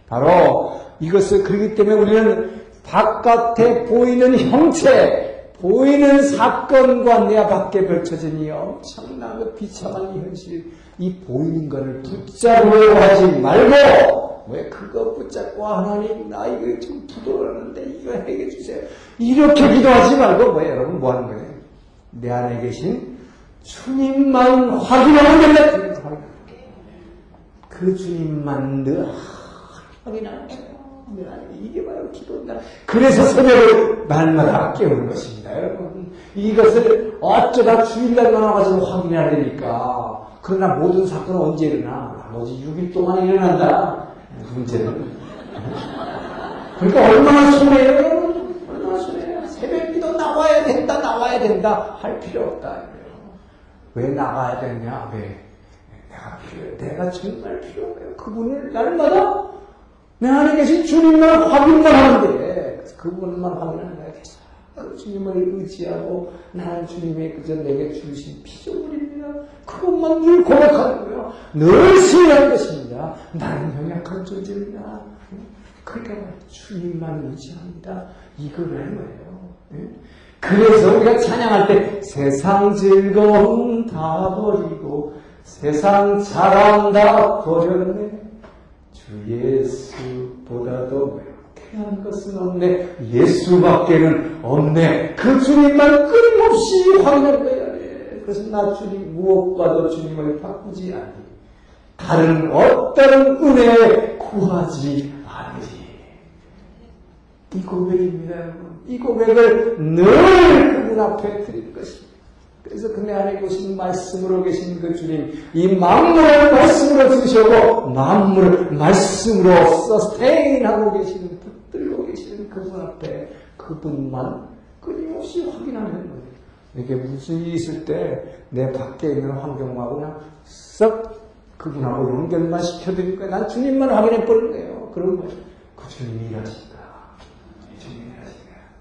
바로 이것을, 그렇기 때문에 우리는 바깥에 보이는 형체, 보이는 사건과 내 밖에 펼쳐진 이 엄청나고 비참한 이 현실, 이 보이는 것을 붙잡으려고 하지 말고, 왜 그거 붙잡고 하나님 나 이거 지금 부도하는데 이거 해결해 주세요, 이렇게 기도하지 말고 뭐예요? 여러분 뭐 하는 거예요? 내 안에 계신 주님만 확인하면 된다. 그 주님만 늘 확인하는 거예요. 이게 바로 기도입니다. 그래서 새벽을 날마다 깨우는 것입니다. 여러분, 이것을 어쩌다 주일날 나와가지고 확인해야 되니까. 그러나 모든 사건은 언제 일어나? 나머지 육 일 동안 일어난다. 문제는. 그러니까 얼마나 손해요, 여러분? 얼마나 손해요? 새벽 기도 나와야 된다, 나와야 된다. 할 필요 없다. 왜 나가야 되냐? 왜? 내가 필요해. 내가 정말 필요해요. 그분을 날마다 내 안에 계신 주님만 확인만 하는데, 그분만 확인하는 거야. 계속 주님을 의지하고, 나는 주님의 그저 내게 주신 피조물입니다. 그것만 늘 고백하는 거예요. 늘 신뢰하는 것입니다. 나는 연약한 존재입니다. 그러니까 주님만 의지합니다. 이거라는 거예요. 그래서 우리가 찬양할 때 세상 즐거움 다 버리고 세상 자랑 다 버렸네. 주 예수보다도 귀한 것은 없네. 예수밖에는 없네. 그 주님만 끊임없이 확인해야 돼. 그래서 나 주님 무엇과도 주님을 바꾸지 않니. 다른 어떤 은혜에 구하지 않으리. 이 고백입니다, 여러분. 이 고백을 늘 그분 앞에 드리는 것입니다. 그래서 그네 안에 계신 말씀으로 계신 그 주님, 이 만물을 말씀으로 쓰시고 만물을 말씀으로 서스테인하고 계시는, 붙들고 계시는 그분 앞에 그분만 끊임없이 확인하는 거예요. 이게 무슨 일이 있을 때 내 밖에 있는 환경하고 그냥 썩 그분하고 연결만 시켜드릴 거예요. 난 주님만 확인해버린 거예요. 그런 거예요. 그 주님이 일하신다.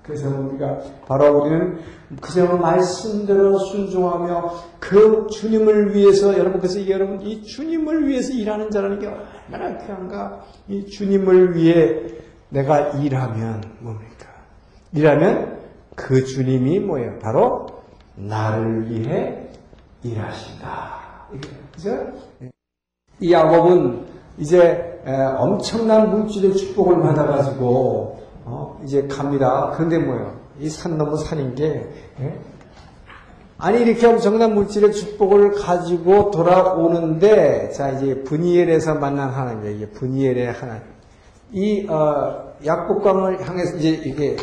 그래서 우리가 바로 우리는 그저 말씀대로 순종하며 그 주님을 위해서, 여러분, 그래서 이게 여러분 이 주님을 위해서 일하는 자라는 게 얼마나 귀한가. 이 주님을 위해 내가 일하면 뭡니까? 일하면 그 주님이 뭐예요? 바로 나를 위해 일하신다. 그죠? 이 야곱은 이제 엄청난 물질의 축복을 받아가지고 어, 이제 갑니다. 그런데 뭐예요? 이 산 넘은 산인 게, 예? 아니, 이렇게 엄청난 물질의 축복을 가지고 돌아오는데, 자, 이제 분이엘에서 만난 하나님이에요. 이게 분이엘의 하나님. 이, 어, 야곱강을 향해서 이제 이게,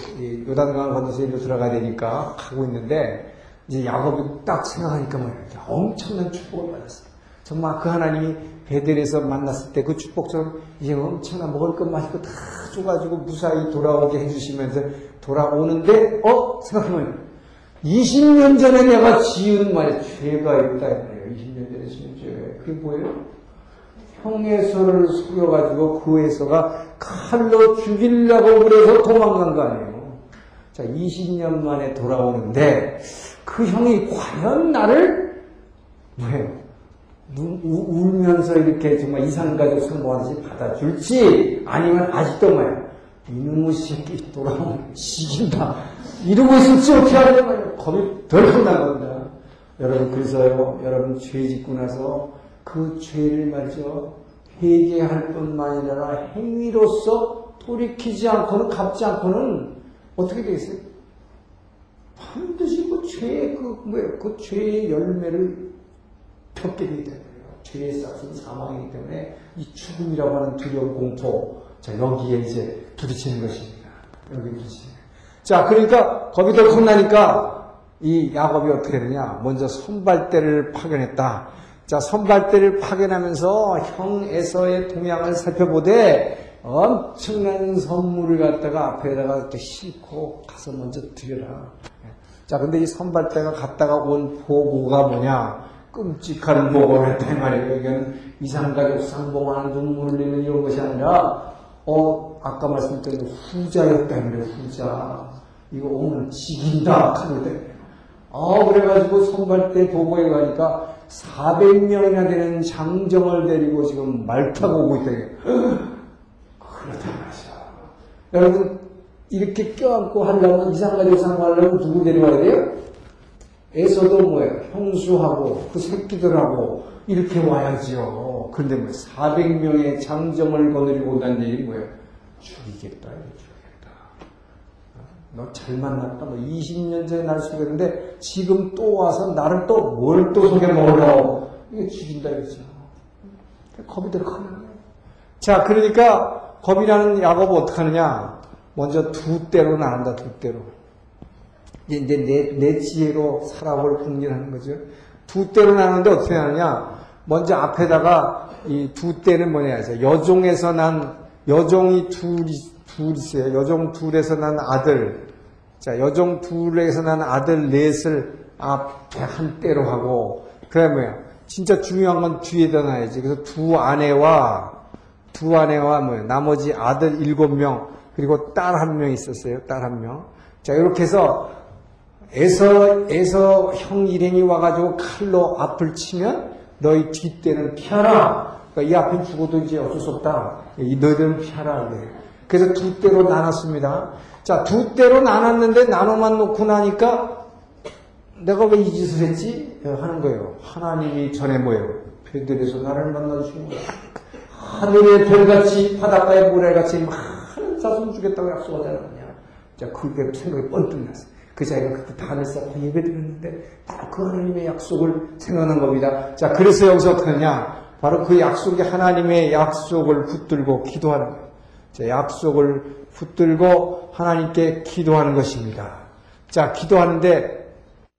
요단강을 건너서 일로 들어가야 되니까 가고 있는데, 이제 야곱이 딱 생각하니까 뭐예요? 엄청난 축복을 받았어요. 정말 그 하나님이 베델에서 만났을 때 그 축복처럼 이제 엄청나 먹을 것 마시고 다 줘가지고 무사히 돌아오게 해주시면서 돌아오는데, 어? 생각하면 이십 년 전에 내가 지은 말에 죄가 있다 했네요. 이십 년 전에 지은 죄. 그게 뭐예요? 형 에서를 속여가지고 그 에서가 칼로 죽이려고 그래서 도망간 거 아니에요. 자, 이십 년 만에 돌아오는데 그 형이 과연 나를 뭐예요? 울면서 이렇게 정말 이상가족 선고하듯이 받아줄지, 아니면 아직도 뭐야, 이놈의 새끼 돌아오면 지긴다 이러고 있을지 어떻게 하냐 말이야. 겁이 덜컥 나간다. 여러분, 그래서요, 여러분 죄 짓고 나서 그 죄를 말이죠, 회개할 뿐만 아니라 행위로서 돌이키지 않고는, 갚지 않고는 어떻게 되겠어요? 반드시 그 죄의 그 뭐야, 그 죄의 열매를 겪게 되기 때문에, 죄의 싹은 사망이기 때문에 이 죽음이라고 하는 두려운 공포, 자, 여기에 이제 부딪히는 것입니다. 여기에 부딪히는. 자, 그러니까 겁이 덜컥 나니까 이 야곱이 어떻게 되느냐? 먼저 선발대를 파견했다. 자, 선발대를 파견하면서 형 에서의 동향을 살펴보되 엄청난 선물을 갖다가 앞에다가 싣고 가서 먼저 드려라. 자, 근데 이 선발대가 갔다가 온 보고가 뭐냐? 끔찍한 보고를 했단 말이에요. 여기는 이상가족 상봉하는 눈물 흘리는 이런 것이 아니라, 어, 아까 말씀드린 후자였단 말이에요. 후자. 이거 오늘 지긴다. 하거든. 어, 그래가지고 선발대 보고에 가니까 사백 명이나 되는 장정을 데리고 지금 말 타고 오고 있다. 그렇단 말이죠. 여러분, 이렇게 껴안고 하려면, 이상가족 상봉하려면 누구 데려와야 돼요? 에서도 뭐예요? 형수하고 그 새끼들하고 이렇게 와야지요. 그런데 뭐 사백 명의 장정을 거느리고 온다는 얘기는 뭐예요? 죽이겠다, 죽이겠다. 너 잘 만났다. 뭐 이십 년 전에 날 속였는데 지금 또 와서 나를 또 뭘 또 속여 먹으려고. 이게 죽인다, 이거죠. 겁이 들어가는 거예요. 자, 그러니까 겁이 나는 야곱은 어떡하느냐? 먼저 두 때로 나눈다, 두 때로. 이제 내, 내 지혜로 살아볼 국리라는 거죠. 두 때로 나누는데 어떻게 하느냐? 먼저 앞에다가 이 두 때는 뭐냐 해서 여종에서 난 여종이 둘이 둘 있어요. 여종 둘에서 난 아들, 자 여종 둘에서 난 아들 넷을 앞에 한 때로 하고, 그래 뭐야? 진짜 중요한 건 뒤에다 놔야지. 그래서 두 아내와 두 아내와 뭐야? 나머지 아들 일곱 명 그리고 딸 한 명 있었어요. 딸 한 명. 자 이렇게 해서 에서, 에서 형 일행이 와가지고 칼로 앞을 치면 너희 뒷대는 피하라. 그러니까 이 앞엔 죽어도 이제 어쩔 수 없다. 이 너희들은 피하라. 그래. 그래서 두 대로 나눴습니다. 자, 두 대로 나눴는데 나눠만 놓고 나니까 내가 왜 이 짓을 했지? 하는 거예요. 하나님이 전에 뭐예요? 베델에서 나를 만나주신 거예요. 하늘의 별같이 바닷가의 모래같이 많은 사슴 주겠다고 약속하잖아, 그냥. 자, 그게 생각이 번뜩 났어. 그 자기가 그때 단을 쌓고 예배 드렸는데, 바로 그 하나님의 약속을 생각한 겁니다. 자, 그래서 여기서 어떻게 하냐? 바로 그 약속이 하나님의 약속을 붙들고 기도하는 거예요. 자, 약속을 붙들고 하나님께 기도하는 것입니다. 자, 기도하는데,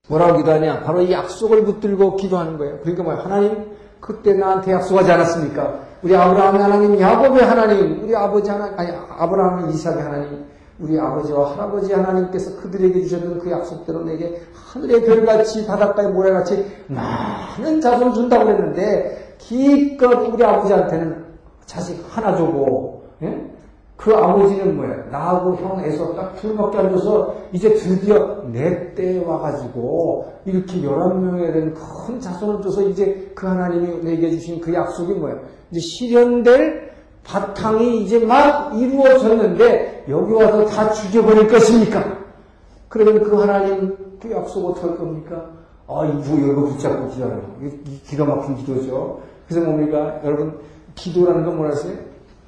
뭐라고 기도하냐? 바로 이 약속을 붙들고 기도하는 거예요. 그러니까 뭐야? 하나님, 그때 나한테 약속하지 않았습니까? 우리 아브라함의 하나님, 야곱의 하나님, 우리 아버지 하나님, 아니, 아브라함의 이삭의 하나님, 우리 아버지와 할아버지 하나님께서 그들에게 주셨던 그 약속대로 내게 하늘의 별같이 바닷가의 모래같이 많은 자손을 준다고 그랬는데, 기껏 우리 아버지한테는 자식 하나 주고, 예? 그 아버지는 뭐야? 나하고 형 애서 딱 둘밖에 안 줘서 이제 드디어 내 때에 와가지고 이렇게 열한 명에 대한 큰 자손을 줘서 이제 그 하나님이 내게 주신 그 약속이 뭐야? 이제 실현될 바탕이 이제 막 이루어졌는데 여기 와서 다 죽여버릴 것입니까? 그러면 그 하나님 그 약속 어떻게 할 겁니까? 아, 이거 열고 붙잡고 기도하는 거. 이게 기가 막힌 기도죠. 그래서 뭡니까? 여러분, 기도라는 건 뭐라 하세요?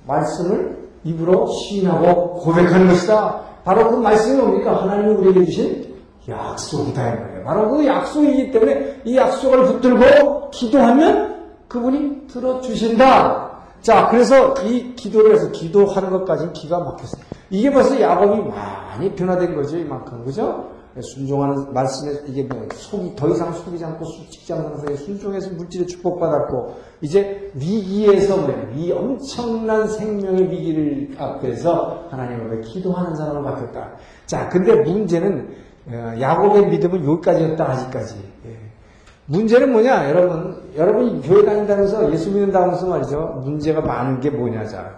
말씀을 입으로 시인하고 고백하는 것이다. 바로 그 말씀이 뭡니까? 하나님이 우리에게 주신 약속이다. 이거예요. 바로 그 약속이기 때문에 이 약속을 붙들고 기도하면 그분이 들어주신다. 자, 그래서 이 기도를 해서 기도하는 것까지는 기가 막혔어요. 이게 벌써 야곱이 많이 변화된 거죠. 이만큼. 그죠? 순종하는 말씀에 이게 뭐 속이 더 이상 속이지 않고 직장 상사에 순종해서 물질의 축복받았고 이제 위기에서 뭐예요? 이 엄청난 생명의 위기를 앞에서 하나님을 기도하는 사람으로 바뀌었다. 자, 근데 문제는 야곱의 믿음은 여기까지였다. 아직까지. 예. 문제는 뭐냐, 여러분? 여러분이 교회 다닌다면서 예수 믿는다면서 말이죠. 문제가 많은 게 뭐냐, 자.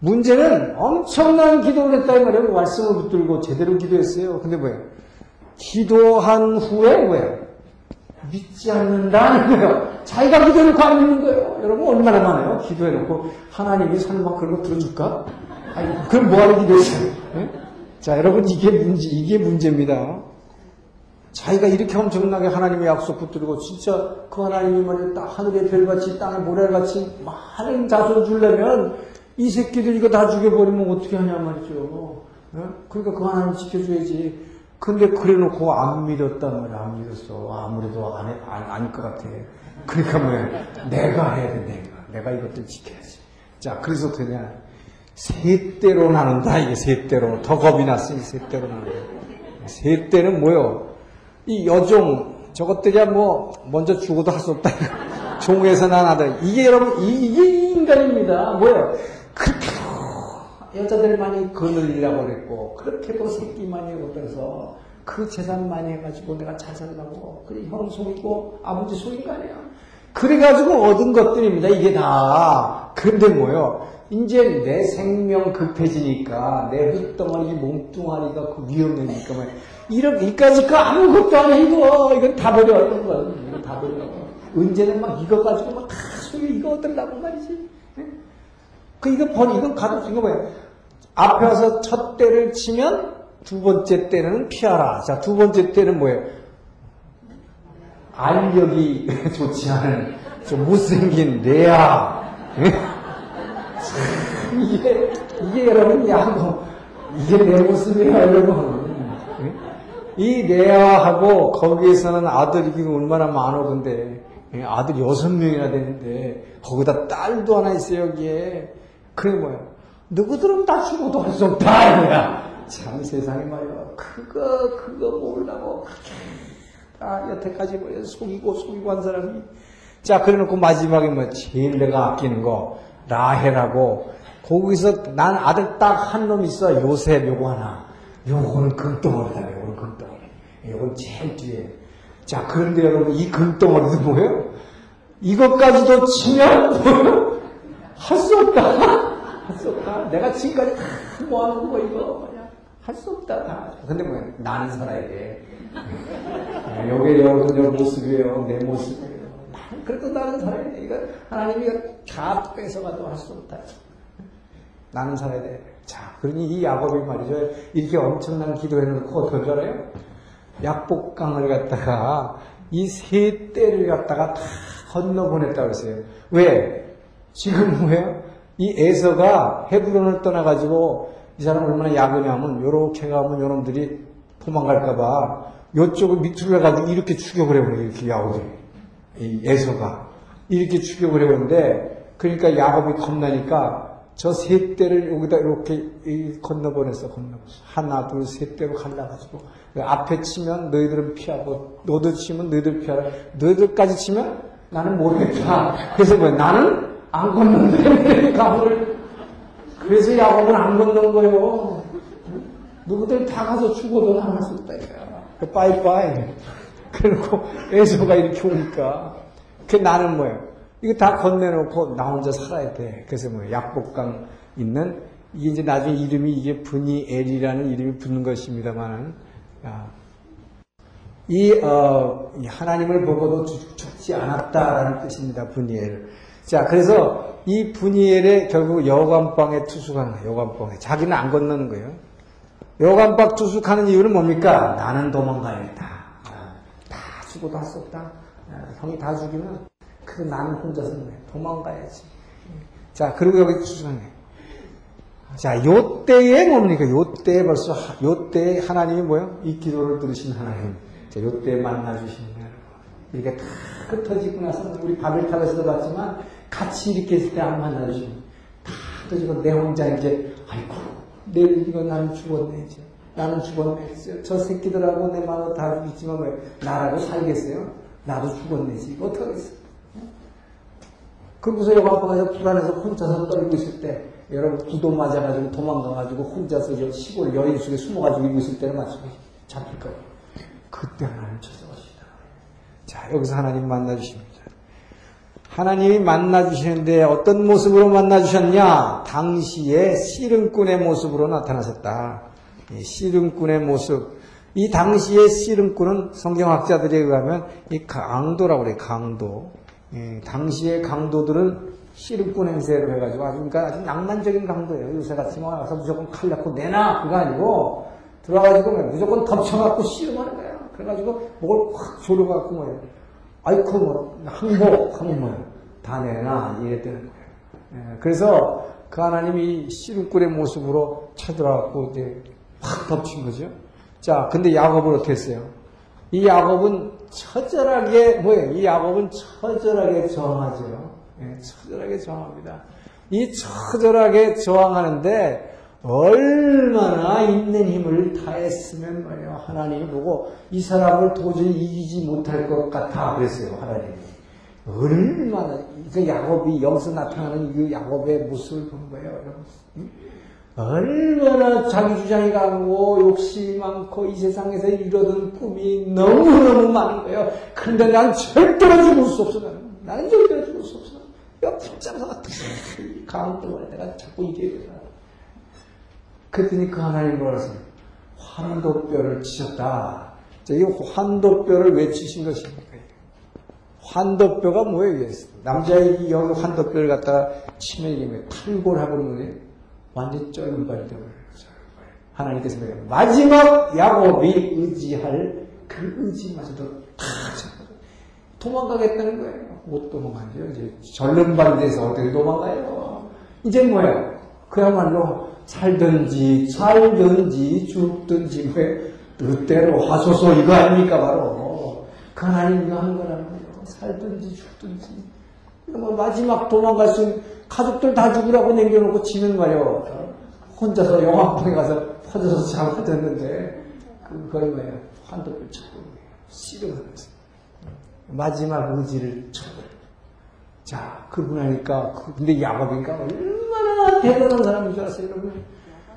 문제는 엄청난 기도를 했다 이 말이에요. 말씀을 붙들고 제대로 기도했어요. 근데 뭐예요? 기도한 후에 뭐예요? 믿지 않는다는 거예요. 자기가 기도해놓고 안 믿는 거예요. 여러분 얼마나 많아요? 기도해놓고 하나님이 설마 그런 거 들어줄까? 아니, 그럼 뭐하러 기도했어요? 네? 자, 여러분 이게 문제, 이게 문제입니다. 자기가 이렇게 엄청나게 하나님의 약속 붙들고 진짜 그 하나님이 말이에요. 딱 하늘의 별같이 땅의 모래같이 많은 자손을 주려면 이 새끼들 이거 다 죽여버리면 어떻게 하냐 말이죠. 네? 그러니까 그 하나님 지켜줘야지. 근데 그래놓고 안 믿었단 말이야. 안 믿었어. 아무래도 안, 안, 아닐 것 같아. 그러니까 뭐야. 내가 해야 돼. 내가. 내가 이것들 지켜야지. 자, 그래서 어떻게 되냐. 셋대로 나눈다. 이게 셋대로. 더 겁이 났으니 셋대로 나눈다. 셋대는 뭐요. 이 여종. 저것들이야 뭐 먼저 죽어도 할 수 없다. 종에서 난 아들. 이게 여러분 이게 인간입니다. 뭐예요. 그렇게 여자들만이 거느리라고 그랬고, 그렇게 뭐 새끼만이 해서 그 재산 많이 해가지고 내가 잘 살라고, 그래 형 속이고 아버지 속인 거 아니야. 그래가지고 얻은 것들입니다. 이게 다. 그런데 뭐요? 이제 내 생명 급해지니까 내 흙덩어리 몸뚱아리가 그 위험되니까 막 이렇게까지 그 아무것도 안 해. 이거 이건 다 버려. 이런 거 이건 다 버려. 언제는 막 이거 가지고 막 다 소유 이거 얻으려고 말이지. 그, 이거 번, 이건 가둬진 거 뭐야? 앞에 와서 첫 때를 치면 두 번째 때는 피하라. 자, 두 번째 때는 뭐예요? 알력이 좋지 않은, 좀 못생긴 레아. 참, 이게, 이게 여러분, 야곱. 이게 내 모습이에요, 여러분. 이 레아하고 거기에서는 아들이 얼마나 많았던데, 아들 여섯 명이나 되는데, 거기다 딸도 하나 있어요, 여기에. 그게 뭐야? 누구들은 다 죽어도 할 수 없다, 이거야. 참 세상에 말이야. 그거, 그거 모으려고. 다 여태까지 뭐야. 속이고, 속이고 한 사람이. 자, 그래 놓고 마지막에 뭐야. 제일 내가 아끼는 거. 라헬하고. 거기서 난 아들 딱 한 놈 있어. 요셉 요거 하나. 요거는 금덩어리다. 요거는 금덩어리. 요건 제일 뒤에. 자, 그런데 여러분, 이 금덩어리도 뭐예요? 이것까지도 치면 뭐예요? 할 수 없다. 할 수 없다. 내가 지금까지 다 모아놓은 거 이거 할 수 없다. 다. 근데 뭐야? 나는 살아야 돼. 요게 여러분 모습이에요. 내 모습이에요. 그래도 나는 살아야 돼. 이거 하나님이 다 뺏어가도 할 수 없다. 나는 살아야 돼. 자, 그러니 이 야곱이 말이죠. 이렇게 엄청난 기도해놓고 어떤 줄 알아요? 약복강을 갖다가 이 세 떼를 갖다가 다 건너보냈다고 했어요. 왜? 지금 뭐예요? 이 에서가 헤브론을 떠나가지고 이 사람 얼마나 야근하면 요렇게 가면 요놈들이 도망갈까봐 요쪽을 밑으로 가서 이렇게 추격을 해버려요. 이렇게 야곱이, 이 에서가 이렇게 추격을 해버리는데, 그러니까 야곱이 겁나니까 저 세 대를 여기다 이렇게 건너보냈어, 건너보냈어. 하나, 둘, 세 대로 갈라가지고. 앞에 치면 너희들은 피하고, 너도 치면 너희들 피하라. 너희들까지 치면 나는 모르겠다. 그래서 뭐야? 나는 안 건너는데, 야곱을. 그래서 야곱은 안 건너는 거예요. 누구들 다 가서 죽어도 나갈 수 있다, 이거. 빠이빠이. 그래놓고 에서가 이렇게 오니까. 그 나는 뭐예요? 이거 다 건네놓고 나 혼자 살아야 돼. 그래서 뭐 약복강 있는 이게 이제 나중에 이름이 이게 브니엘이라는 이름이 붙는 것입니다만은, 이 어, 하나님을 보고도 죽지 않았다라는 뜻입니다. 브니엘. 자, 그래서 이 브니엘의 결국 여관방에 투숙하는 거예요. 여관방에 자기는 안 건너는 거예요. 여관방 투숙하는 이유는 뭡니까? 나는 도망가야겠다. 다 죽어도 할 수 없다. 형이 다 죽이면. 그 나는 혼자 살네. 도망가야지. 자, 그리고 여기 추정해. 자, 요 때에 뭡니까? 요 때에 벌써, 요 때에 하나님이 뭐예요? 이 기도를 들으신 하나님. 자, 요 때에 만나주신 하나님. 이렇게 다 흩어지고 나서 우리 바벨탑에서도 봤지만 같이 이렇게 있을 때 안 만나주시고 다 흩어지고 내 혼자 이제, 아이고, 내일 이거 나는 죽었네, 이제. 나는 죽었네. 저 새끼들하고 내 말로 다 죽이지만 왜? 나라고 살겠어요? 나도 죽었네, 이거 어떡하겠어? 그러고서 여관방에서 불안해서 혼자서 떨고 있을 때, 여러분 구도 맞아가지고 도망가가지고 혼자서 시골 여인 속에 숨어가지고 이러고 있을 때는 마치 잡힐 거예요. 그때 하나님 찾아오시다. 자, 여기서 하나님 만나주십니다. 하나님이 만나주시는데 어떤 모습으로 만나주셨냐? 당시에 씨름꾼의 모습으로 나타나셨다. 이 씨름꾼의 모습. 이 당시의 씨름꾼은 성경학자들에 의하면 이 강도라고 그래요. 강도. 예, 당시의 강도들은 씨름꾼 행세를 해가지고 아주, 그러니까 아주 낭만적인 강도예요. 요새 같으면 와서 무조건 칼 잡고 내놔! 그거 아니고, 들어가가지고 무조건 덮쳐갖고 씨름하는 거예요. 그래가지고 목을 확 조려갖고 뭐예요. 아이쿠, 뭐, 항복! 하면 뭐예요. 다 내놔! 이랬다는 거예요. 예, 그래서 그 하나님이 씨름꾼의 모습으로 쳐들어갖고 이제 확 덮친 거죠. 자, 근데 야곱을 어떻게 했어요? 이 야곱은 처절하게, 뭐예요? 이 야곱은 처절하게 저항하죠. 예, 처절하게 저항합니다. 이 처절하게 저항하는데, 얼마나 있는 힘을 다했으면 말이에요. 하나님이 보고, 이 사람을 도저히 이기지 못할 것 같아. 그랬어요, 하나님이. 얼마나, 그 야곱이, 여기서 나타나는 그 야곱의 모습을 본 거예요, 여러분. 응? 얼마나 자기 주장이 강하고 욕심이 많고 이 세상에서 이루던 꿈이 너무너무 많은 거예요. 그런데 난 절대로 죽을 수 없어. 나는, 나는 절대로 죽을 수 없어. 야, 붙잡아서 강한 때문에 내가 자꾸 이겨야 되잖아. 그랬더니 그 하나님 뭐라서 환도뼈를 치셨다. 자, 이 환도뼈를 왜 치신 것입니까? 환도뼈가 뭐예요? 남자의 여기 환도뼈를 갖다가 치면 이게 왜 탈골하고 있는 거예요? 완전 쩔음발이 되어버려요. 하나님께서 마지막 야곱이 의지할 그 의지마저도 다 잡아요. 도망가겠다는 거예요. 못 도망가죠. 이제 절름발이 돼서 어떻게 도망가요? 이제 뭐예요? 그야말로 살든지 살든지 죽든지 뭐예요? 그때로 하소서 이거 아닙니까? 바로 그 하나님 이거 하는 거라는 거예요. 살든지 죽든지. 뭐 마지막 도망갈 수 있는 가족들 다 죽으라고 남겨놓고 지는 말이요. 혼자서 영화방에 가서 퍼져서 잠을 잤는데 그걸 뭐야 환도를 쳐버리고 씨름하면서 마지막 의지를 쳐버리고. 자, 그분하니까 근데 야곱이니까 얼마나 대단한 사람인 줄 아세요, 여러분?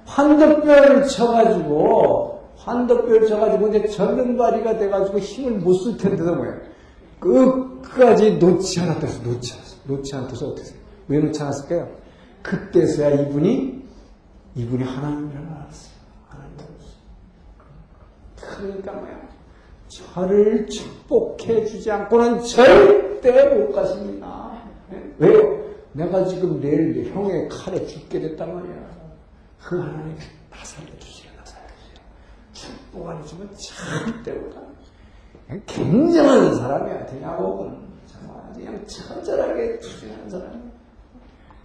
환도뼈를 쳐가지고 환도뼈를 쳐가지고 이제 절름발이가 돼가지고 힘을 못 쓸 텐데도 뭐야 끝까지 놓지 않았다서 놓지 않았어. 놓지 않았어서 어떠세요? 왜 놓지 않았을까요? 그때서야 이분이 이분이 하나님이라는 걸 알았어요. 하나님. 그러니까 뭐야? 저를 축복해 주지 않고는 절대 못 가십니다. 네? 왜요? 내가 지금 내일 형의 칼에 죽게 됐단 말이야. 그 하나님 나 살려주세요, 나 살려주세요. 축복 안 주면 절대 못 가요. 굉장한 사람이야, 대야곱은. 정말, 그냥 처절하게 투쟁하는 사람이야.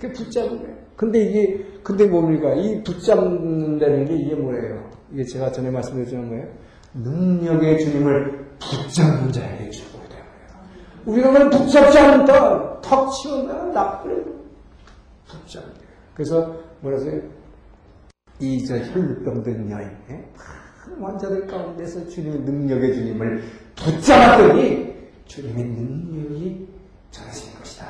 그게 붙잡는 거예요. 근데 이게, 근데 뭡니까? 이 붙잡는다는 게 이게 뭐예요? 이게 제가 전에 말씀드렸던 거예요. 능력의 주님을 붙잡는 자에게 주고 되는 거예요. 우리가 그걸 붙잡지 않는다. 턱 치우면 나쁘네. 붙잡는 거예요. 그래서 뭐라 하세요? 이 저 혈병된 여인, 많은 환자들 가운데서 주님의 능력의 주님을 붙잡았더니 주님의 능력이 전하신 것이다.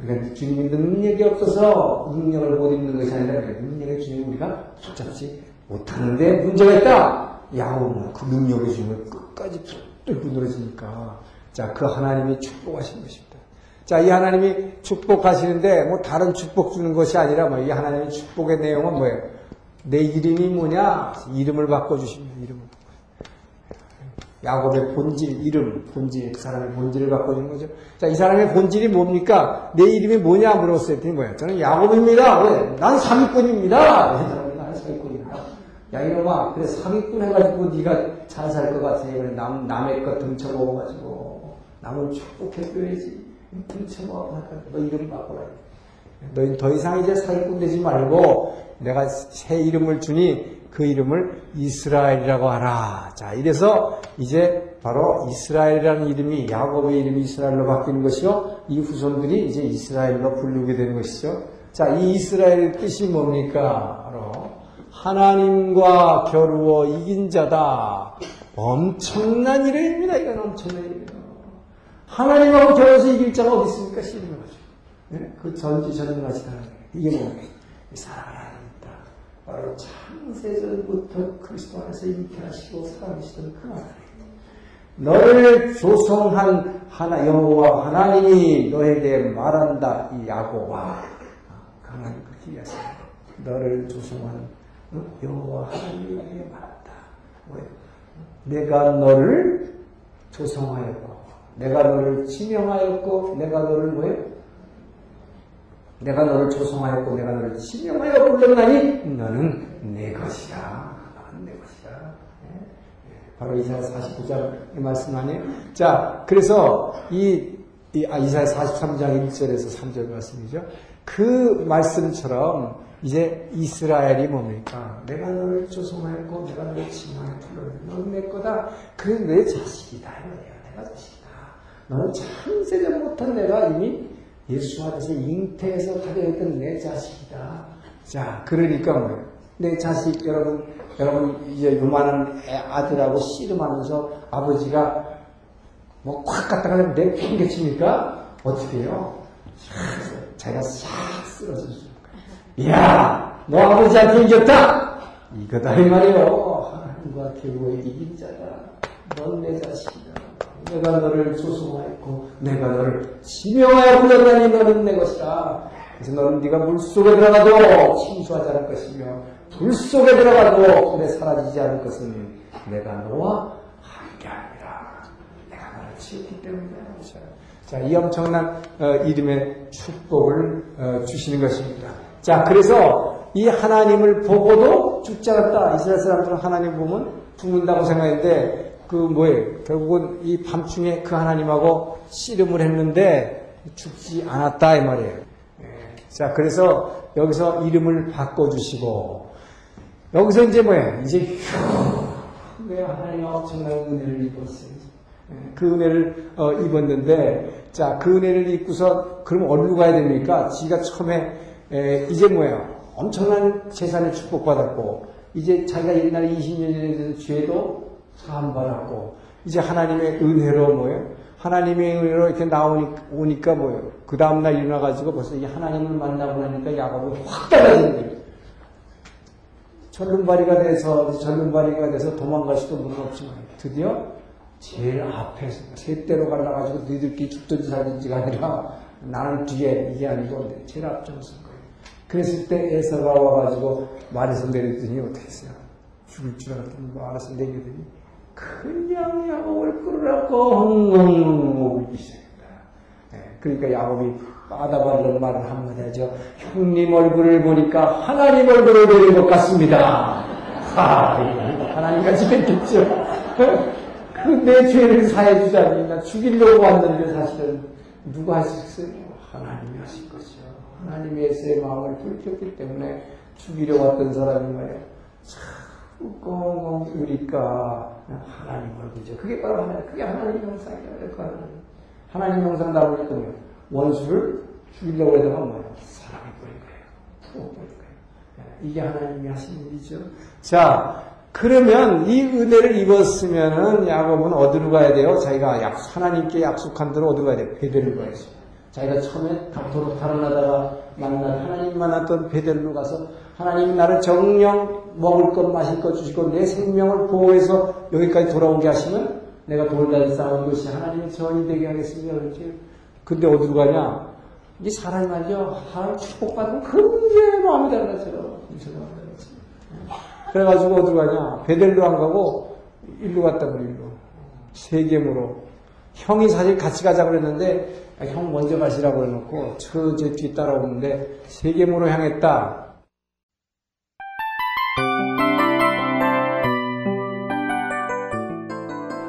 그러니까 주님의 능력이 없어서 능력을 못 입는 것이 아니라 능력의 주님을 우리가 붙잡지 못하는데 문제가 있다. 야곱은 그 능력의 주님을 끝까지 붙들고 늘어지니까 자, 그 하나님이 축복하신 것입니다. 자, 이 하나님이 축복하시는데 뭐 다른 축복 주는 것이 아니라 뭐 이 하나님의 축복의 내용은 뭐예요? 내 이름이 뭐냐? 이름을 바꿔주십니다. 이름을. 야곱의 본질, 이름, 본질, 그 사람의 본질을 바꿔주는 거죠. 자, 이 사람의 본질이 뭡니까? 내 이름이 뭐냐? 물어봤을 때 뭐예요? 저는 야곱입니다. 왜? 난 사기꾼입니다. 왜? 저는 나는 사기꾼이다. 야, 이놈아. 그래, 사기꾼 해가지고 네가 잘 살 것 같으니 그래, 남, 남의 것 등쳐먹어가지고 남을 축복해줘야지. 등쳐먹어. 너 이름 바꿔라. 너희는 더 이상 이제 사기꾼 되지 말고 내가 새 이름을 주니 그 이름을 이스라엘이라고 하라. 자, 이래서 이제 바로 이스라엘이라는 이름이 야곱의 이름이 이스라엘로 바뀌는 것이요. 이 후손들이 이제 이스라엘로 불리게 되는 것이죠. 자, 이 이스라엘의 뜻이 뭡니까? 바로 하나님과 겨루어 이긴 자다. 엄청난 이름입니다. 이건 엄청난 이름이에요. 하나님하고 겨루어서 이길 자가 어디 있습니까? 시름을 가지고. 네? 그 전지 전능하시다. 이게 뭡니까? 사랑을 하는 바로 창세전부터 그리스도 안에서 잉태하시고 살아계시던 그 하나님, 너를 조성한 하나 여호와 하나님이 너에게 말한다. 이 야곱아, 그 하나님 그렇게 이야기하세요. 너를 조성한 여호와 하나님이 너에게 말한다. 왜? 내가 너를 조성하였고, 내가 너를 지명하였고, 내가 너를 뭐예요? 내가 너를 조성하였고 내가 너를 지명하여 불렀나니 너는 내 것이라. 너는 내 것이라. 네? 바로 이사야 사십구 장의 말씀 아니에요? 자, 그래서 이, 이 아, 이사야 사십삼 장 일 절에서 삼 절 말씀이죠. 그 말씀처럼 이제 이스라엘이 뭡니까? 내가 너를 조성하였고 내가 너를 지명하여 불렀나니 너는 내 거다. 그래서 내 자식이다. 내가 자식이다. 너는 창세전부터 내가 이미 예수 안에서 잉태해서 가려했던 내 자식이다. 자, 그러니까 뭐예요? 내 자식, 여러분, 여러분, 이제 요만한 아들하고 씨름하면서 아버지가 뭐 콱 갖다가 내 팽개치니까 어떻게 해요? 자기가 싹 쓰러져서. 이야! 너 아버지한테 이겼다! 이거다, 이 말이에요. 하나님과 겨루어 이긴 자다. 넌 내 자식이다. 내가 너를 조성하였고 내가 너를 지명하여 불렀다니 너는 내 것이라. 그래서 너는 네가 물속에 들어가도 침수하지 않을 것이며 불속에 들어가도 손에 사라지지 않을 것은 내가 너와 함께하리라. 내가 너를 지었기 때문에. 자, 이 엄청난 어, 이름의 축복을 어, 주시는 것입니다. 자, 그래서 이 하나님을 보고도 죽지 않았다. 이스라엘 사람들은 하나님 보면 죽는다고 생각했는데 그 뭐예요? 결국은 이 밤중에 그 하나님하고 씨름을 했는데 죽지 않았다 이 말이에요. 자, 그래서 여기서 이름을 바꿔주시고 여기서 이제 뭐예요? 이제 휴, 내 하나님 엄청난 은혜를 입었어요. 그 은혜를 어, 입었는데 자, 그 은혜를 입고서 그럼 어디로 가야 됩니까? 지가 처음에 에, 이제 뭐예요? 엄청난 재산을 축복받았고 이제 자기가 옛날에 이십 년 전에 죄도 사함받았고 이제 하나님의 은혜로 뭐예요? 하나님의 은혜로 이렇게 나오니까 뭐예요? 그 다음날 일어나가지고 벌써 이 하나님을 만나고 나니까 야곱이 확 달라지는 거예요. 절름발이가 돼서 절름발이가 돼서 도망갈 수도 무슨 없지만 드디어 제일 앞에서 제대로 갈라가지고 너희들끼리 죽든지 살든지가 아니라 나는 뒤에 이게 아니고 제일 앞장선 거예요. 그랬을 때 에서가 와가지고 말에서 내리더니 어떻게 했어요? 죽을 줄 알았더니 뭐 알아서 내리더니 그냥 야곱을 끌으라고 엉엉엉엉 울기 시작합니다. 네, 그러니까 야곱이 빠다발로 말을 한마디 하죠. 형님 얼굴을 보니까 하나님 얼굴을 보는 것 같습니다. 아, 하나님같이 뵙겠죠. 그 내 죄를 사해주자니 나 죽이려고 왔는데 사실은 누가 할 수 있어요? 하나님이신 것이요. 하나님의 예수의 마음을 들켰기 때문에 죽이려 왔던 사람이 말이야. 참 꽁꽁 우리가 하나님을 믿죠. 그게 바로 하나님, 그게 하나님 형상이에요. 그 하나님. 하나님 형상 담으니까요. 원수를 죽이려고 해도 뭐예요? 사랑이 보인 거예요. 부러워 보인 거예요. 이게 하나님이 하신 일이죠. 자. 그러면 이 은혜를 입었으면은 야곱은 어디로 가야 돼요? 자기가 약, 하나님께 약속한 대로 어디로 가야 돼요? 베델로 가야죠. 자기가 처음에 닥터로 탈환하다가 만난 하나님 만났던 베델로 가서 하나님 나를 정령 먹을 것 마실 것 주실 것 내 생명을 보호해서 여기까지 돌아오게 하시면 내가 돌다리 싸운 것이 하나님의 전이 되게 하겠습니다. 그렇지? 근데 어디로 가냐? 이 사람이 말이죠. 하나님 축복받은 금세 마음이 달라져요. 그래가지고 어디로 가냐? 베델로 안 가고 일로 갔다 그래 일로 세겜으로. 형이 사실 같이 가자 그랬는데 형 먼저 가시라고 해놓고 저 제 뒤 따라오는데 세겜으로 향했다.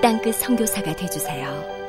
땅끝 선교사가 되어주세요.